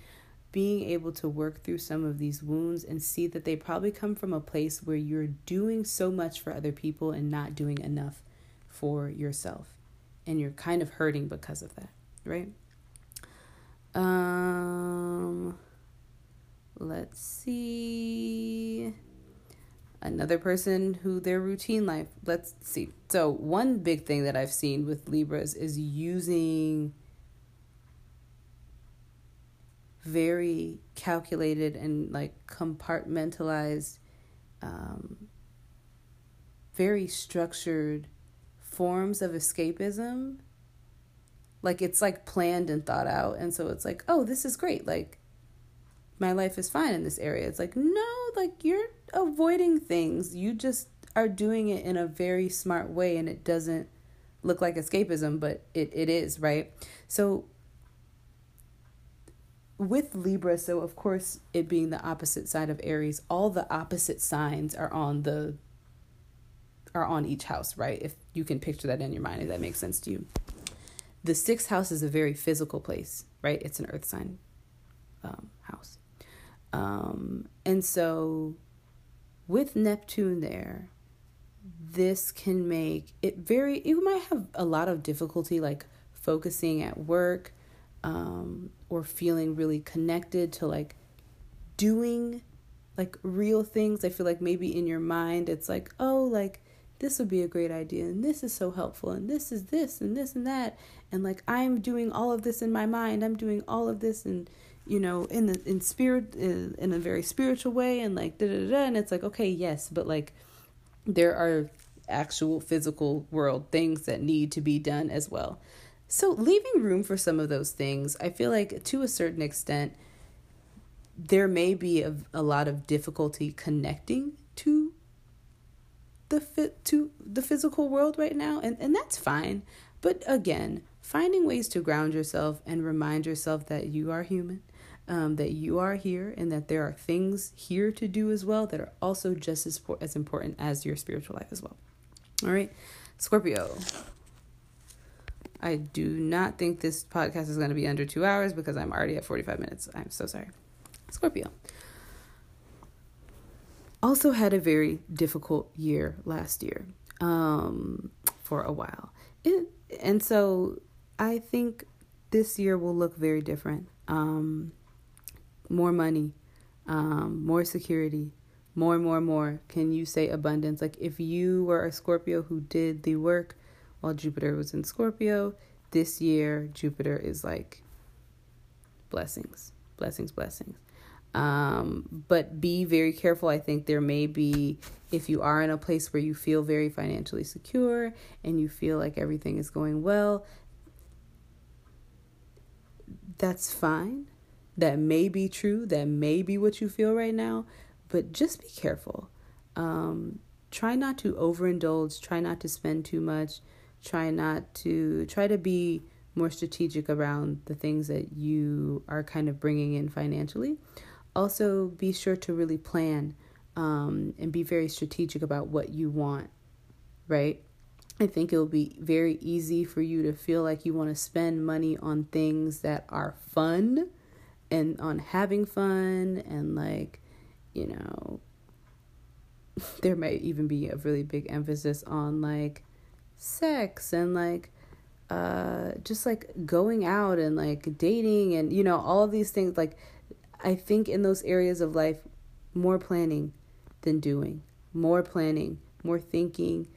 being able to work through some of these wounds and see that they probably come from a place where you're doing so much for other people and not doing enough for yourself. And you're kind of hurting because of that, right? Um, let's see. Another person who their routine life. Let's see. So one big thing that I've seen with Libras is using very calculated and like compartmentalized, um, very structured forms of escapism. Like it's like planned and thought out, and so it's like, oh, this is great, like my life is fine in this area. It's like, no, like you're avoiding things, you just are doing it in a very smart way, and it doesn't look like escapism, but it, it is, right? So with Libra, so of course it being the opposite side of Aries, all the opposite signs are on the are on each house, right? If you can picture that in your mind, if that makes sense to you. The sixth house is a very physical place, right? It's an earth sign um, house. Um, and so with Neptune there, this can make it very, you might have a lot of difficulty like focusing at work um, or feeling really connected to like doing like real things. I feel like maybe in your mind, it's like, oh, like, this would be a great idea, and this is so helpful, and this is this, and this and that, and like I'm doing all of this in my mind, I'm doing all of this, and you know, in the in spirit, in, in a very spiritual way, and like da da da, and it's like, okay, yes, but like there are actual physical world, things that need to be done as well. So leaving room for some of those things, I feel like to a certain extent, there may be a, a lot of difficulty connecting to the fit to the physical world right now. And, and that's fine. But again, finding ways to ground yourself and remind yourself that you are human, um, that you are here, and that there are things here to do as well that are also just as, as important as your spiritual life as well. All right, Scorpio. I do not think this podcast is going to be under two hours because I'm already at forty-five minutes. I'm so sorry. Scorpio. Also had a very difficult year last year um, for a while. It, and so I think this year will look very different. Um, more money, um, more security, more, more, more. Can you say abundance? Like if you were a Scorpio who did the work while Jupiter was in Scorpio, this year Jupiter is like blessings, blessings, blessings. Um, but be very careful. I think there may be, if you are in a place where you feel very financially secure and you feel like everything is going well, that's fine. That may be true. That may be what you feel right now, but just be careful. Um, try not to overindulge. Try not to spend too much. Try not to, try to be more strategic around the things that you are kind of bringing in financially. Also, be sure to really plan um, and be very strategic about what you want, right? I think it'll be very easy for you to feel like you want to spend money on things that are fun and on having fun. And like, you know, there might even be a really big emphasis on like sex and like uh, just like going out and like dating and, you know, all of these things. Like, I think in those areas of life, more planning than doing, more planning, more thinking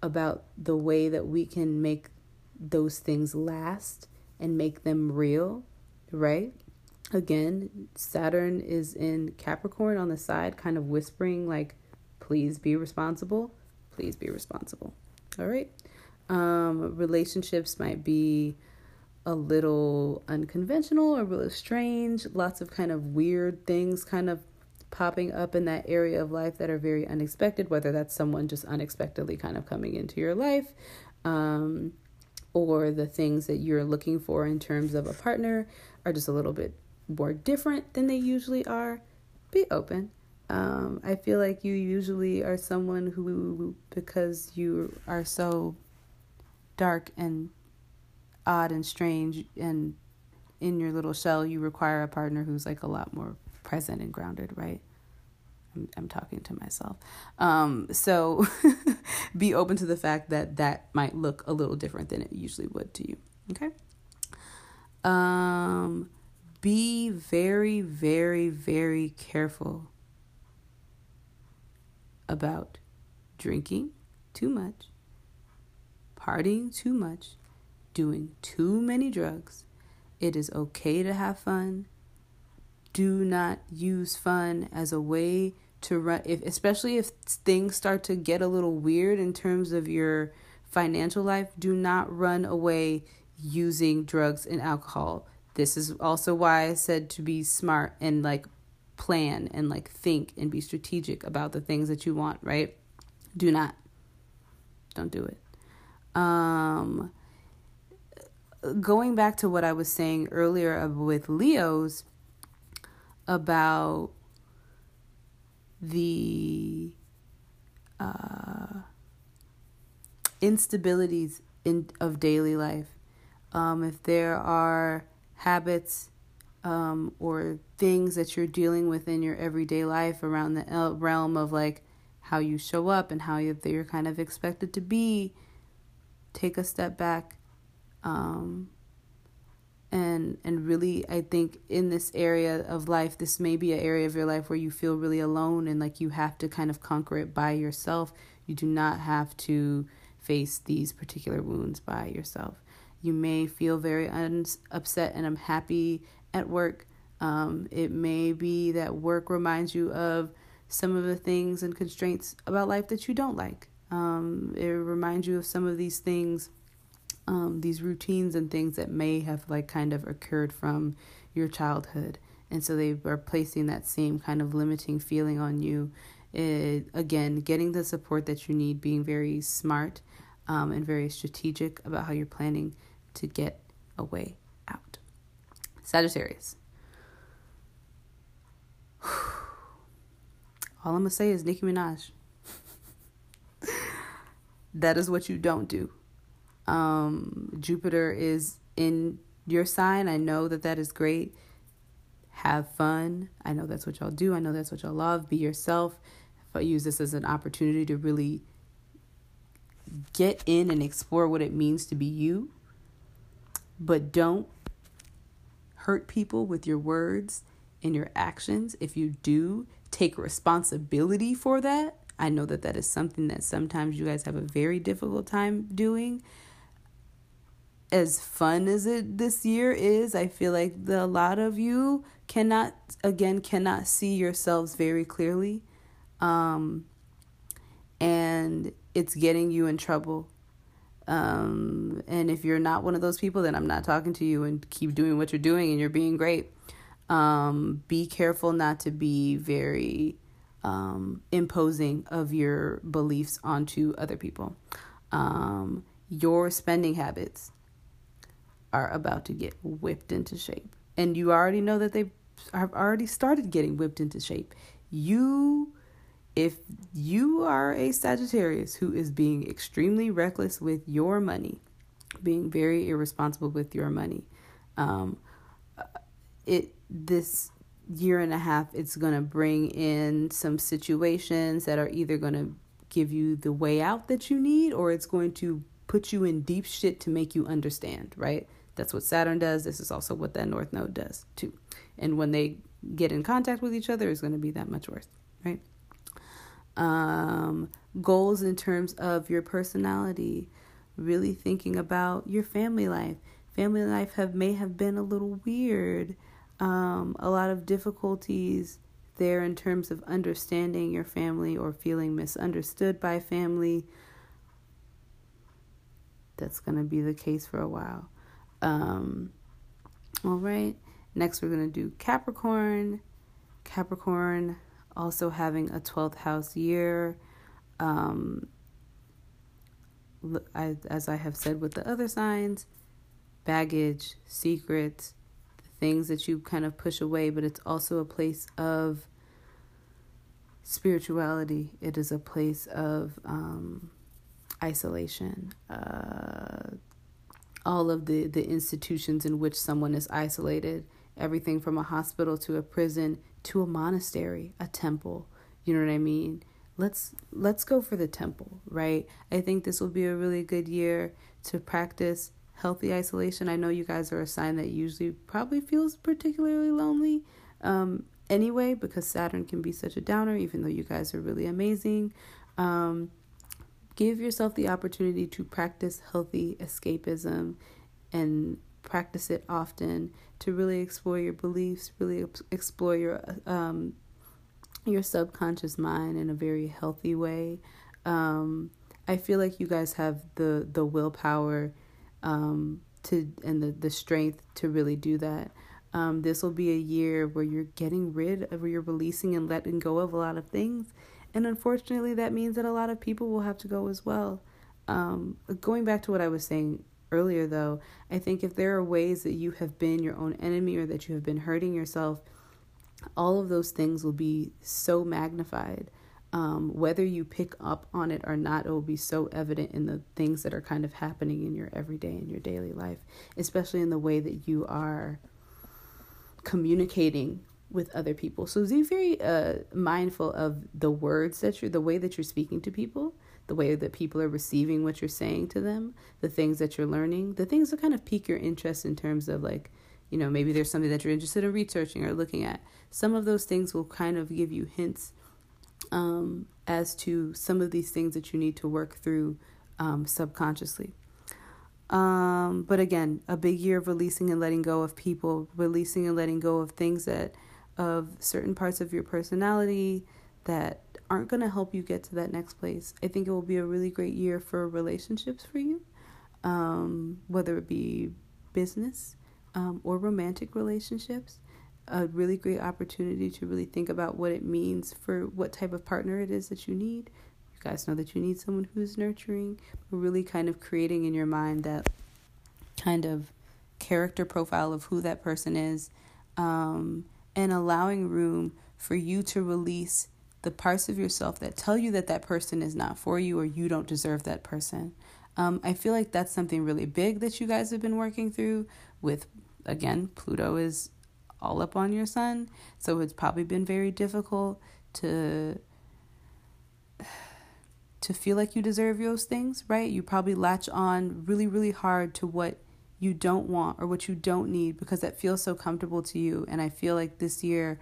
about the way that we can make those things last and make them real, right? Again, Saturn is in Capricorn on the side, kind of whispering like, please be responsible, please be responsible. All right. Um, relationships might be a little unconventional or really strange, lots of kind of weird things kind of popping up in that area of life that are very unexpected, whether that's someone just unexpectedly kind of coming into your life, um, or the things that you're looking for in terms of a partner are just a little bit more different than they usually are. Be open. Um, I feel like you usually are someone who, because you are so dark and odd and strange and in your little shell, you require a partner who's like a lot more present and grounded, right? I'm, I'm talking to myself. Um, so be open to the fact that that might look a little different than it usually would to you. Okay. Um, be very, very, very careful about drinking too much, partying too much, doing too many drugs. It is okay to have fun. Do not use fun as a way to run, if, especially if things start to get a little weird in terms of your financial life. Do not run away using drugs and alcohol. This is also why I said to be smart and like plan and like think and be strategic about the things that you want, right? Do not. Don't do it. Um... Going back to what I was saying earlier with Leos about the uh, instabilities in of daily life, um, if there are habits um, or things that you're dealing with in your everyday life around the realm of like how you show up and how you're kind of expected to be, take a step back. Um, and, and really, I think in this area of life, this may be an area of your life where you feel really alone and like you have to kind of conquer it by yourself. You do not have to face these particular wounds by yourself. You may feel very un- upset and unhappy at work. Um, it may be that work reminds you of some of the things and constraints about life that you don't like. Um, it reminds you of some of these things, um, these routines and things that may have like kind of occurred from your childhood. And so they are placing that same kind of limiting feeling on you. It, again, getting the support that you need, being very smart um, and very strategic about how you're planning to get away out. Sagittarius. All I'm going to say is Nicki Minaj. That is what you don't do. Um, Jupiter is in your sign. I know that that is great. Have fun. I know that's what y'all do. I know that's what y'all love. Be yourself. But use this as an opportunity to really get in and explore what it means to be you. But don't hurt people with your words and your actions. If you do, take responsibility for that. I know that that is something that sometimes you guys have a very difficult time doing. As fun as it this year is, I feel like the, a lot of you cannot, again, cannot see yourselves very clearly. Um, and it's getting you in trouble. Um, and if you're not one of those people, then I'm not talking to you, and keep doing what you're doing and you're being great. Um, be careful not to be very um, imposing of your beliefs onto other people. Um, your spending habits are about to get whipped into shape. And you already know that they have already started getting whipped into shape. You, if you are a Sagittarius who is being extremely reckless with your money, being very irresponsible with your money, um, it this year and a half, it's going to bring in some situations that are either going to give you the way out that you need, or it's going to put you in deep shit to make you understand, right? That's what Saturn does. This is also what that North Node does too. And when they get in contact with each other, it's going to be that much worse, right? Um, goals in terms of your personality, really thinking about your family life. Family life have may have been a little weird. Um, a lot of difficulties there in terms of understanding your family or feeling misunderstood by family. That's going to be the case for a while. Um, all right. Next, we're going to do Capricorn. Capricorn also having a twelfth house year. Um, I, as I have said with the other signs, baggage, secrets, the things that you kind of push away, but it's also a place of spirituality. It is a place of... Um, isolation, uh, all of the, the institutions in which someone is isolated, everything from a hospital to a prison to a monastery, a temple, you know what I mean? Let's, let's go for the temple, right? I think this will be a really good year to practice healthy isolation. I know you guys are a sign that usually probably feels particularly lonely, um, anyway, because Saturn can be such a downer, even though you guys are really amazing. Um, Give yourself the opportunity to practice healthy escapism and practice it often to really explore your beliefs, really explore your um, your subconscious mind in a very healthy way. Um, I feel like you guys have the, the willpower um, to and the, the strength to really do that. Um, this will be a year where you're getting rid of, where you're releasing and letting go of a lot of things. And unfortunately, that means that a lot of people will have to go as well. Um, going back to what I was saying earlier, though, I think if there are ways that you have been your own enemy or that you have been hurting yourself, all of those things will be so magnified. Um, whether you pick up on it or not, it will be so evident in the things that are kind of happening in your everyday, in your daily life, especially in the way that you are communicating with other people. So be very uh, mindful of the words that you're, the way that you're speaking to people, the way that people are receiving what you're saying to them, the things that you're learning, the things that kind of pique your interest in terms of like, you know, maybe there's something that you're interested in researching or looking at. Some of those things will kind of give you hints um, as to some of these things that you need to work through um, subconsciously. Um, but again, a big year of releasing and letting go of people, releasing and letting go of things that of certain parts of your personality that aren't going to help you get to that next place. I think it will be a really great year for relationships for you, um, whether it be business um, or romantic relationships. A really great opportunity to really think about what it means for what type of partner it is that you need. You guys know that you need someone who's nurturing, but really kind of creating in your mind that kind of character profile of who that person is, um, and allowing room for you to release the parts of yourself that tell you that that person is not for you or you don't deserve that person. Um, I feel like that's something really big that you guys have been working through with, again, Pluto is all up on your sun. So it's probably been very difficult to to feel like you deserve those things, right? You probably latch on really, really hard to what you don't want or what you don't need because that feels so comfortable to you. And I feel like this year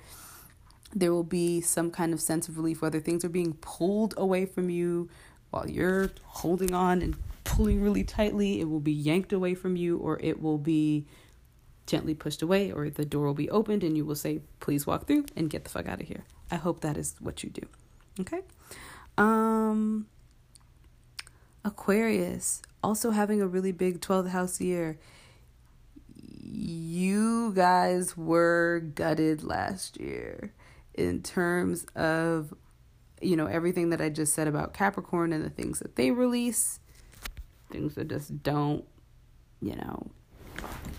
there will be some kind of sense of relief, whether things are being pulled away from you while you're holding on and pulling really tightly, it will be yanked away from you, or it will be gently pushed away, or the door will be opened and you will say, please walk through and get the fuck out of here. I hope that is what you do. Okay. Um, Aquarius, also having a really big twelfth house year. You guys were gutted last year in terms of, you know, everything that I just said about Capricorn and the things that they release, things that just don't, you know,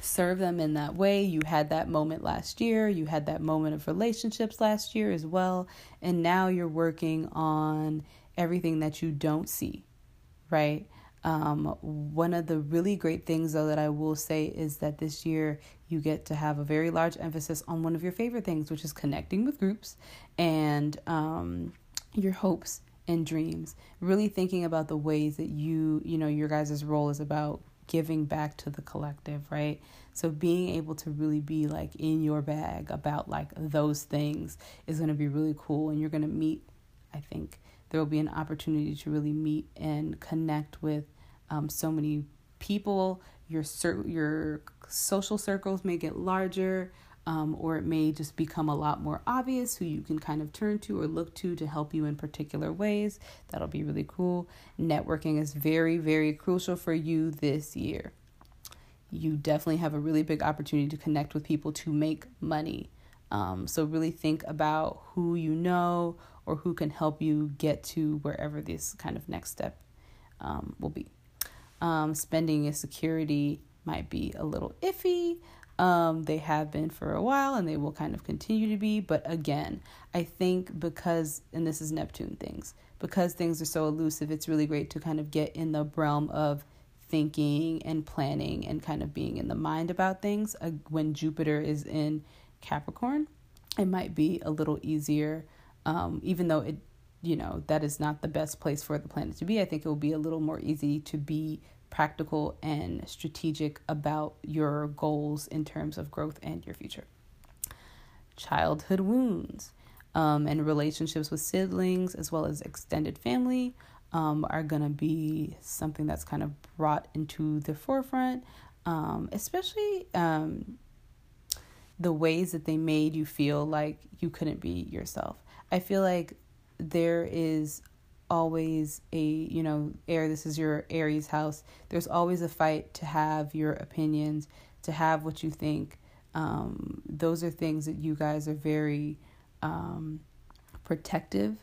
serve them in that way. You had that moment last year. You had that moment of relationships last year as well. And now you're working on everything that you don't see, right? Um, one of the really great things, though, that I will say is that this year you get to have a very large emphasis on one of your favorite things, which is connecting with groups and um, your hopes and dreams. Really thinking about the ways that you, you know, your guys' role is about giving back to the collective, right? So being able to really be like in your bag about like those things is going to be really cool. And you're going to meet, I think there will be an opportunity to really meet and connect with um, so many people. Your cir- your social circles may get larger, um, or it may just become a lot more obvious who you can kind of turn to or look to to help you in particular ways. That'll be really cool. Networking is very, very crucial for you this year. You definitely have a really big opportunity to connect with people to make money. Um, so really think about who you know or who can help you get to wherever this kind of next step um, will be. Um, spending and security might be a little iffy. Um, they have been for a while and they will kind of continue to be. But again, I think because, and this is Neptune things, because things are so elusive, it's really great to kind of get in the realm of thinking and planning and kind of being in the mind about things. Uh, when Jupiter is in Capricorn, it might be a little easier. Um, even though it, you know, that is not the best place for the planet to be, I think it will be a little more easy to be practical and strategic about your goals in terms of growth and your future. Childhood wounds um, and relationships with siblings as well as extended family um, are going to be something that's kind of brought into the forefront, um, especially um, the ways that they made you feel like you couldn't be yourself. I feel like there is always a, you know, air, this is your Aries house. There's always a fight to have your opinions, to have what you think. Um, those are things that you guys are very um, protective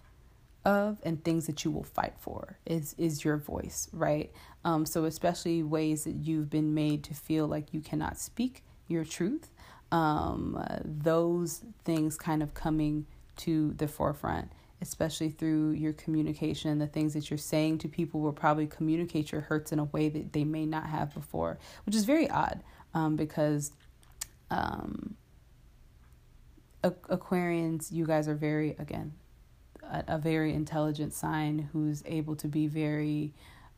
of, and things that you will fight for is, is your voice, right? Um, so especially ways that you've been made to feel like you cannot speak your truth. Um, those things kind of coming to the forefront, especially through your communication. The things that you're saying to people will probably communicate your hurts in a way that they may not have before, which is very odd um, because um, Aquarians, you guys are very, again, a, a very intelligent sign who's able to be very,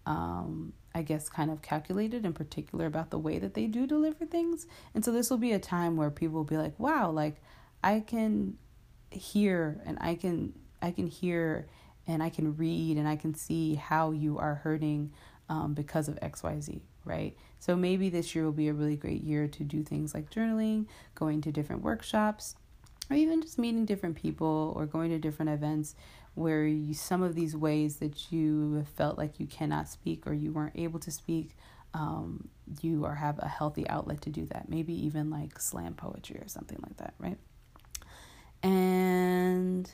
um, I guess, kind of calculated in particular about the way that they do deliver things. And so this will be a time where people will be like, wow, like I can hear and I can I can hear and I can read and I can see how you are hurting um, because of X Y Z, right? So maybe this year will be a really great year to do things like journaling, going to different workshops, or even just meeting different people or going to different events where you, some of these ways that you felt like you cannot speak or you weren't able to speak, um, you or have a healthy outlet to do that. Maybe even like slam poetry or something like that, right? And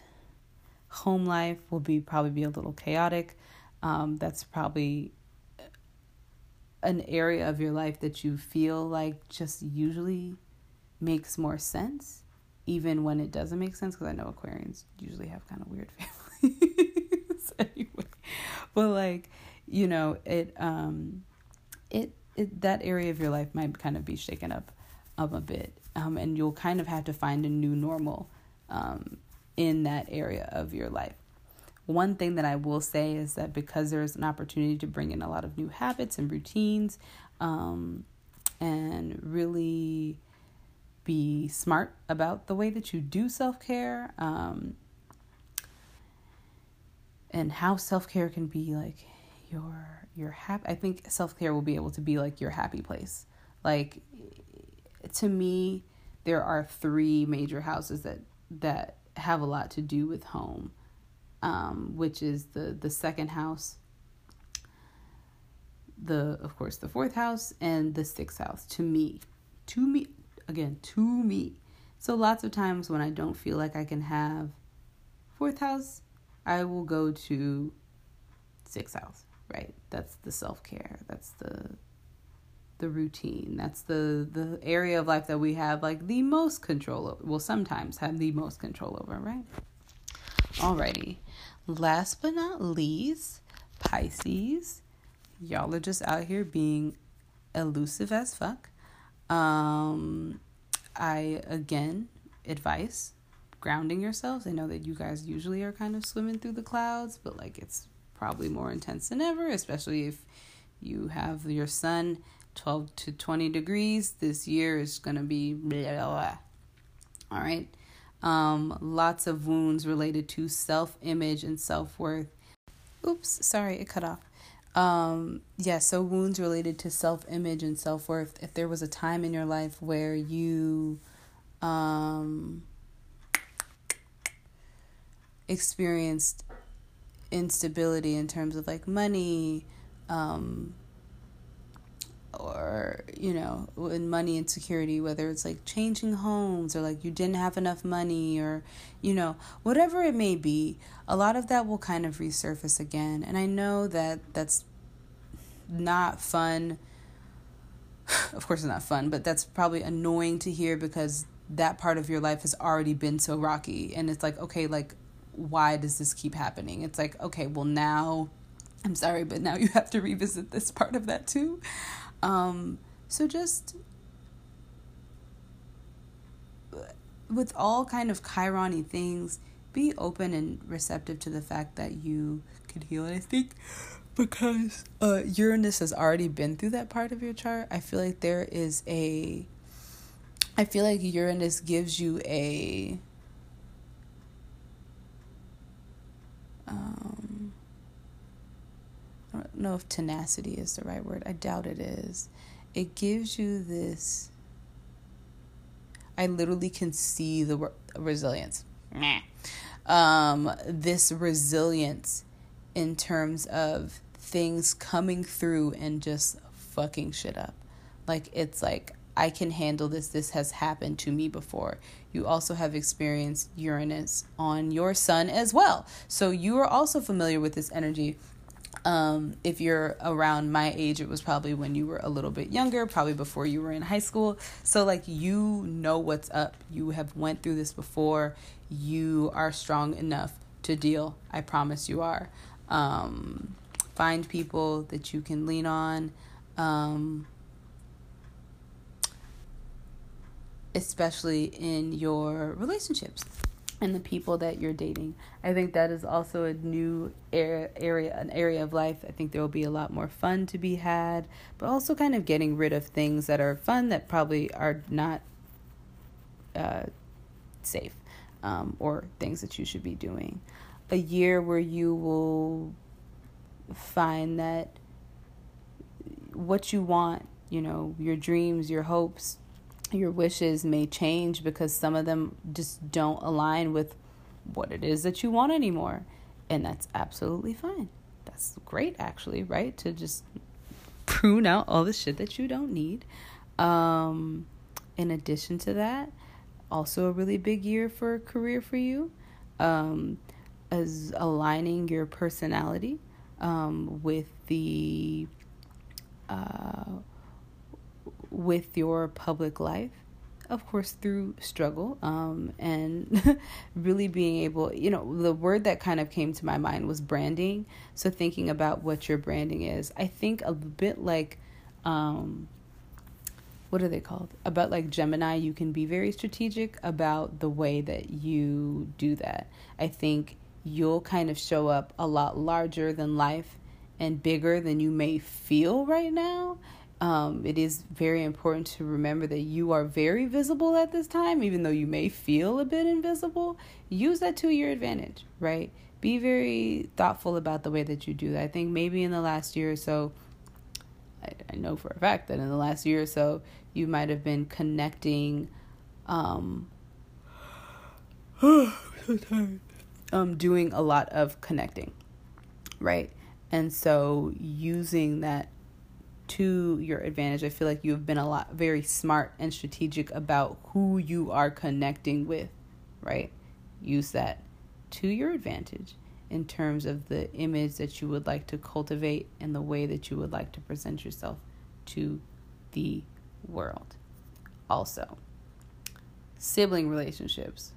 home life will be probably be a little chaotic. Um, that's probably an area of your life that you feel like just usually makes more sense, even when it doesn't make sense, because I know Aquarians usually have kind of weird families anyway. But like, you know, it um it, it that area of your life might kind of be shaken up up a bit. Um and you'll kind of have to find a new normal um in that area of your life. One thing that I will say is that because there's an opportunity to bring in a lot of new habits and routines, um, and really be smart about the way that you do self-care, um, and how self-care can be like your, your happy, I think self-care will be able to be like your happy place. Like, to me, there are three major houses that, that have a lot to do with home. Um, which is the, the second house, the, of course, the fourth house, and the sixth house, to me, to me, again, to me. So lots of times when I don't feel like I can have fourth house, I will go to sixth house, right? That's the self-care. That's the, the routine. That's the, the area of life that we have like the most control over, well, sometimes have the most control over, right? Alrighty. Last but not least, Pisces. Y'all are just out here being elusive as fuck. Um, I, again, advice, grounding yourselves. I know that you guys usually are kind of swimming through the clouds, but like it's probably more intense than ever, especially if you have your sun twelve to twenty degrees. This year is going to be blah, blah, blah. All right. Um, lots of wounds related to self-image and self-worth. Oops, sorry, it cut off. Um, yeah, so wounds related to self-image and self-worth. If there was a time in your life where you um, experienced instability in terms of like money, um, or, you know, in money insecurity, whether it's like changing homes or like you didn't have enough money or, you know, whatever it may be, a lot of that will kind of resurface again. And I know that that's not fun. Of course it's not fun, but that's probably annoying to hear because that part of your life has already been so rocky. And it's like, okay, like, why does this keep happening? It's like, okay, well now, I'm sorry, but now you have to revisit this part of that too. Um, so just with all kind of Chiron-y things, be open and receptive to the fact that you could heal it, I think, because uh, Uranus has already been through that part of your chart. I feel like there is a, I feel like Uranus gives you a, um, I don't know if tenacity is the right word. I doubt it is. It gives you this. I literally can see the word, resilience. Um, this resilience in terms of things coming through and just fucking shit up. Like, it's like, I can handle this. This has happened to me before. You also have experienced Uranus on your sun as well. So you are also familiar with this energy. Um, if you're around my age, it was probably when you were a little bit younger, probably before you were in high school. So like, you know what's up. You have went through this before. You are strong enough to deal. I promise you are. Um, find people that you can lean on. Um, especially in your relationships. And the people that you're dating. I think that is also a new area, area, an area of life. I think there will be a lot more fun to be had, but also kind of getting rid of things that are fun that probably are not uh, safe, um, or things that you should be doing. A year where you will find that what you want, you know, your dreams, your hopes, your wishes may change because some of them just don't align with what it is that you want anymore. And that's absolutely fine. That's great, actually, right? To just prune out all the shit that you don't need. Um, in addition to that, also a really big year for career for you, um, is aligning your personality um, with the uh, with your public life, of course, through struggle, um, and really being able, you know, the word that kind of came to my mind was branding. So thinking about what your branding is, I think a bit like, um, what are they called? About like Gemini, you can be very strategic about the way that you do that. I think you'll kind of show up a lot larger than life and bigger than you may feel right now. Um, it is very important to remember that you are very visible at this time, even though you may feel a bit invisible. Use that to your advantage, right? Be very thoughtful about the way that you do that. I think maybe in the last year or so, I, I know for a fact that in the last year or so, you might have been connecting, um, I'm so tired. Um, doing a lot of connecting, right? And so using that to your advantage. I feel like you've been a lot very smart and strategic about who you are connecting with, right? Use that to your advantage in terms of the image that you would like to cultivate and the way that you would like to present yourself to the world. Also, sibling relationships,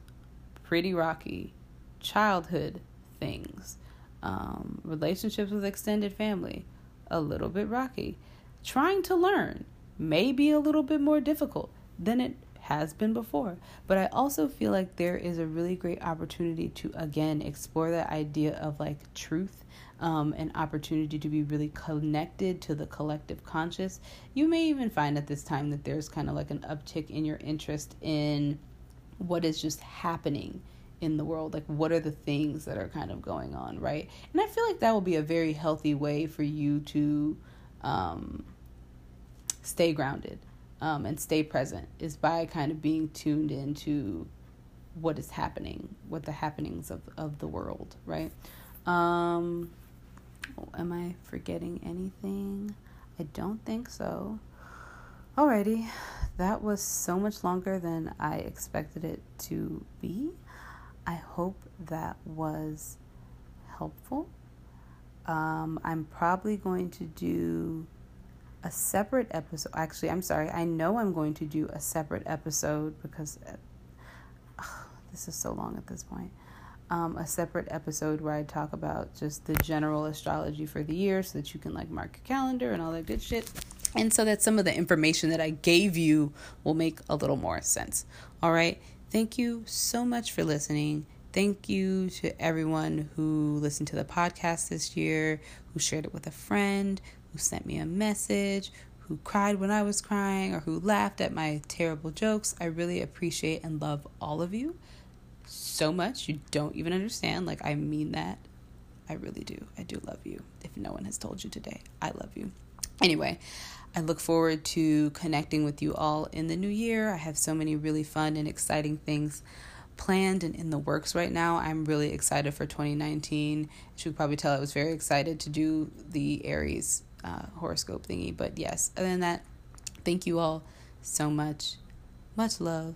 pretty rocky, childhood things, um, relationships with extended family, a little bit rocky. Trying to learn may be a little bit more difficult than it has been before. But I also feel like there is a really great opportunity to, again, explore that idea of like truth, um, an opportunity to be really connected to the collective conscious. You may even find at this time that there's kind of like an uptick in your interest in what is just happening in the world. Like, what are the things that are kind of going on, right? And I feel like that will be a very healthy way for you to Um, stay grounded um, and stay present, is by kind of being tuned into what is happening, what the happenings of, of the world, right? Um, oh, am I forgetting anything? I don't think so. Alrighty, that was so much longer than I expected it to be. I hope that was helpful. Um, I'm probably going to do a separate episode. Actually, I'm sorry. I know I'm going to do a separate episode because uh, this is so long at this point. Um, a separate episode where I talk about just the general astrology for the year so that you can like mark your calendar and all that good shit. And so that some of the information that I gave you will make a little more sense. All right. Thank you so much for listening. Thank you to everyone who listened to the podcast this year, who shared it with a friend, who sent me a message, who cried when I was crying, or who laughed at my terrible jokes. I really appreciate and love all of you so much. You don't even understand. Like, I mean that. I really do. I do love you. If no one has told you today, I love you. Anyway, I look forward to connecting with you all in the new year. I have so many really fun and exciting things planned and in the works right now. I'm really excited for twenty nineteen. As you can probably tell, I was very excited to do the Aries uh, horoscope thingy. But yes, other than that, thank you all so much. Much love.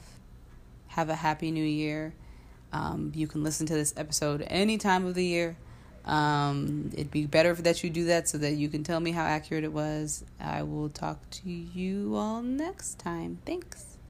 Have a happy new year. Um, you can listen to this episode any time of the year. Um, it'd be better that you do that so that you can tell me how accurate it was. I will talk to you all next time. Thanks.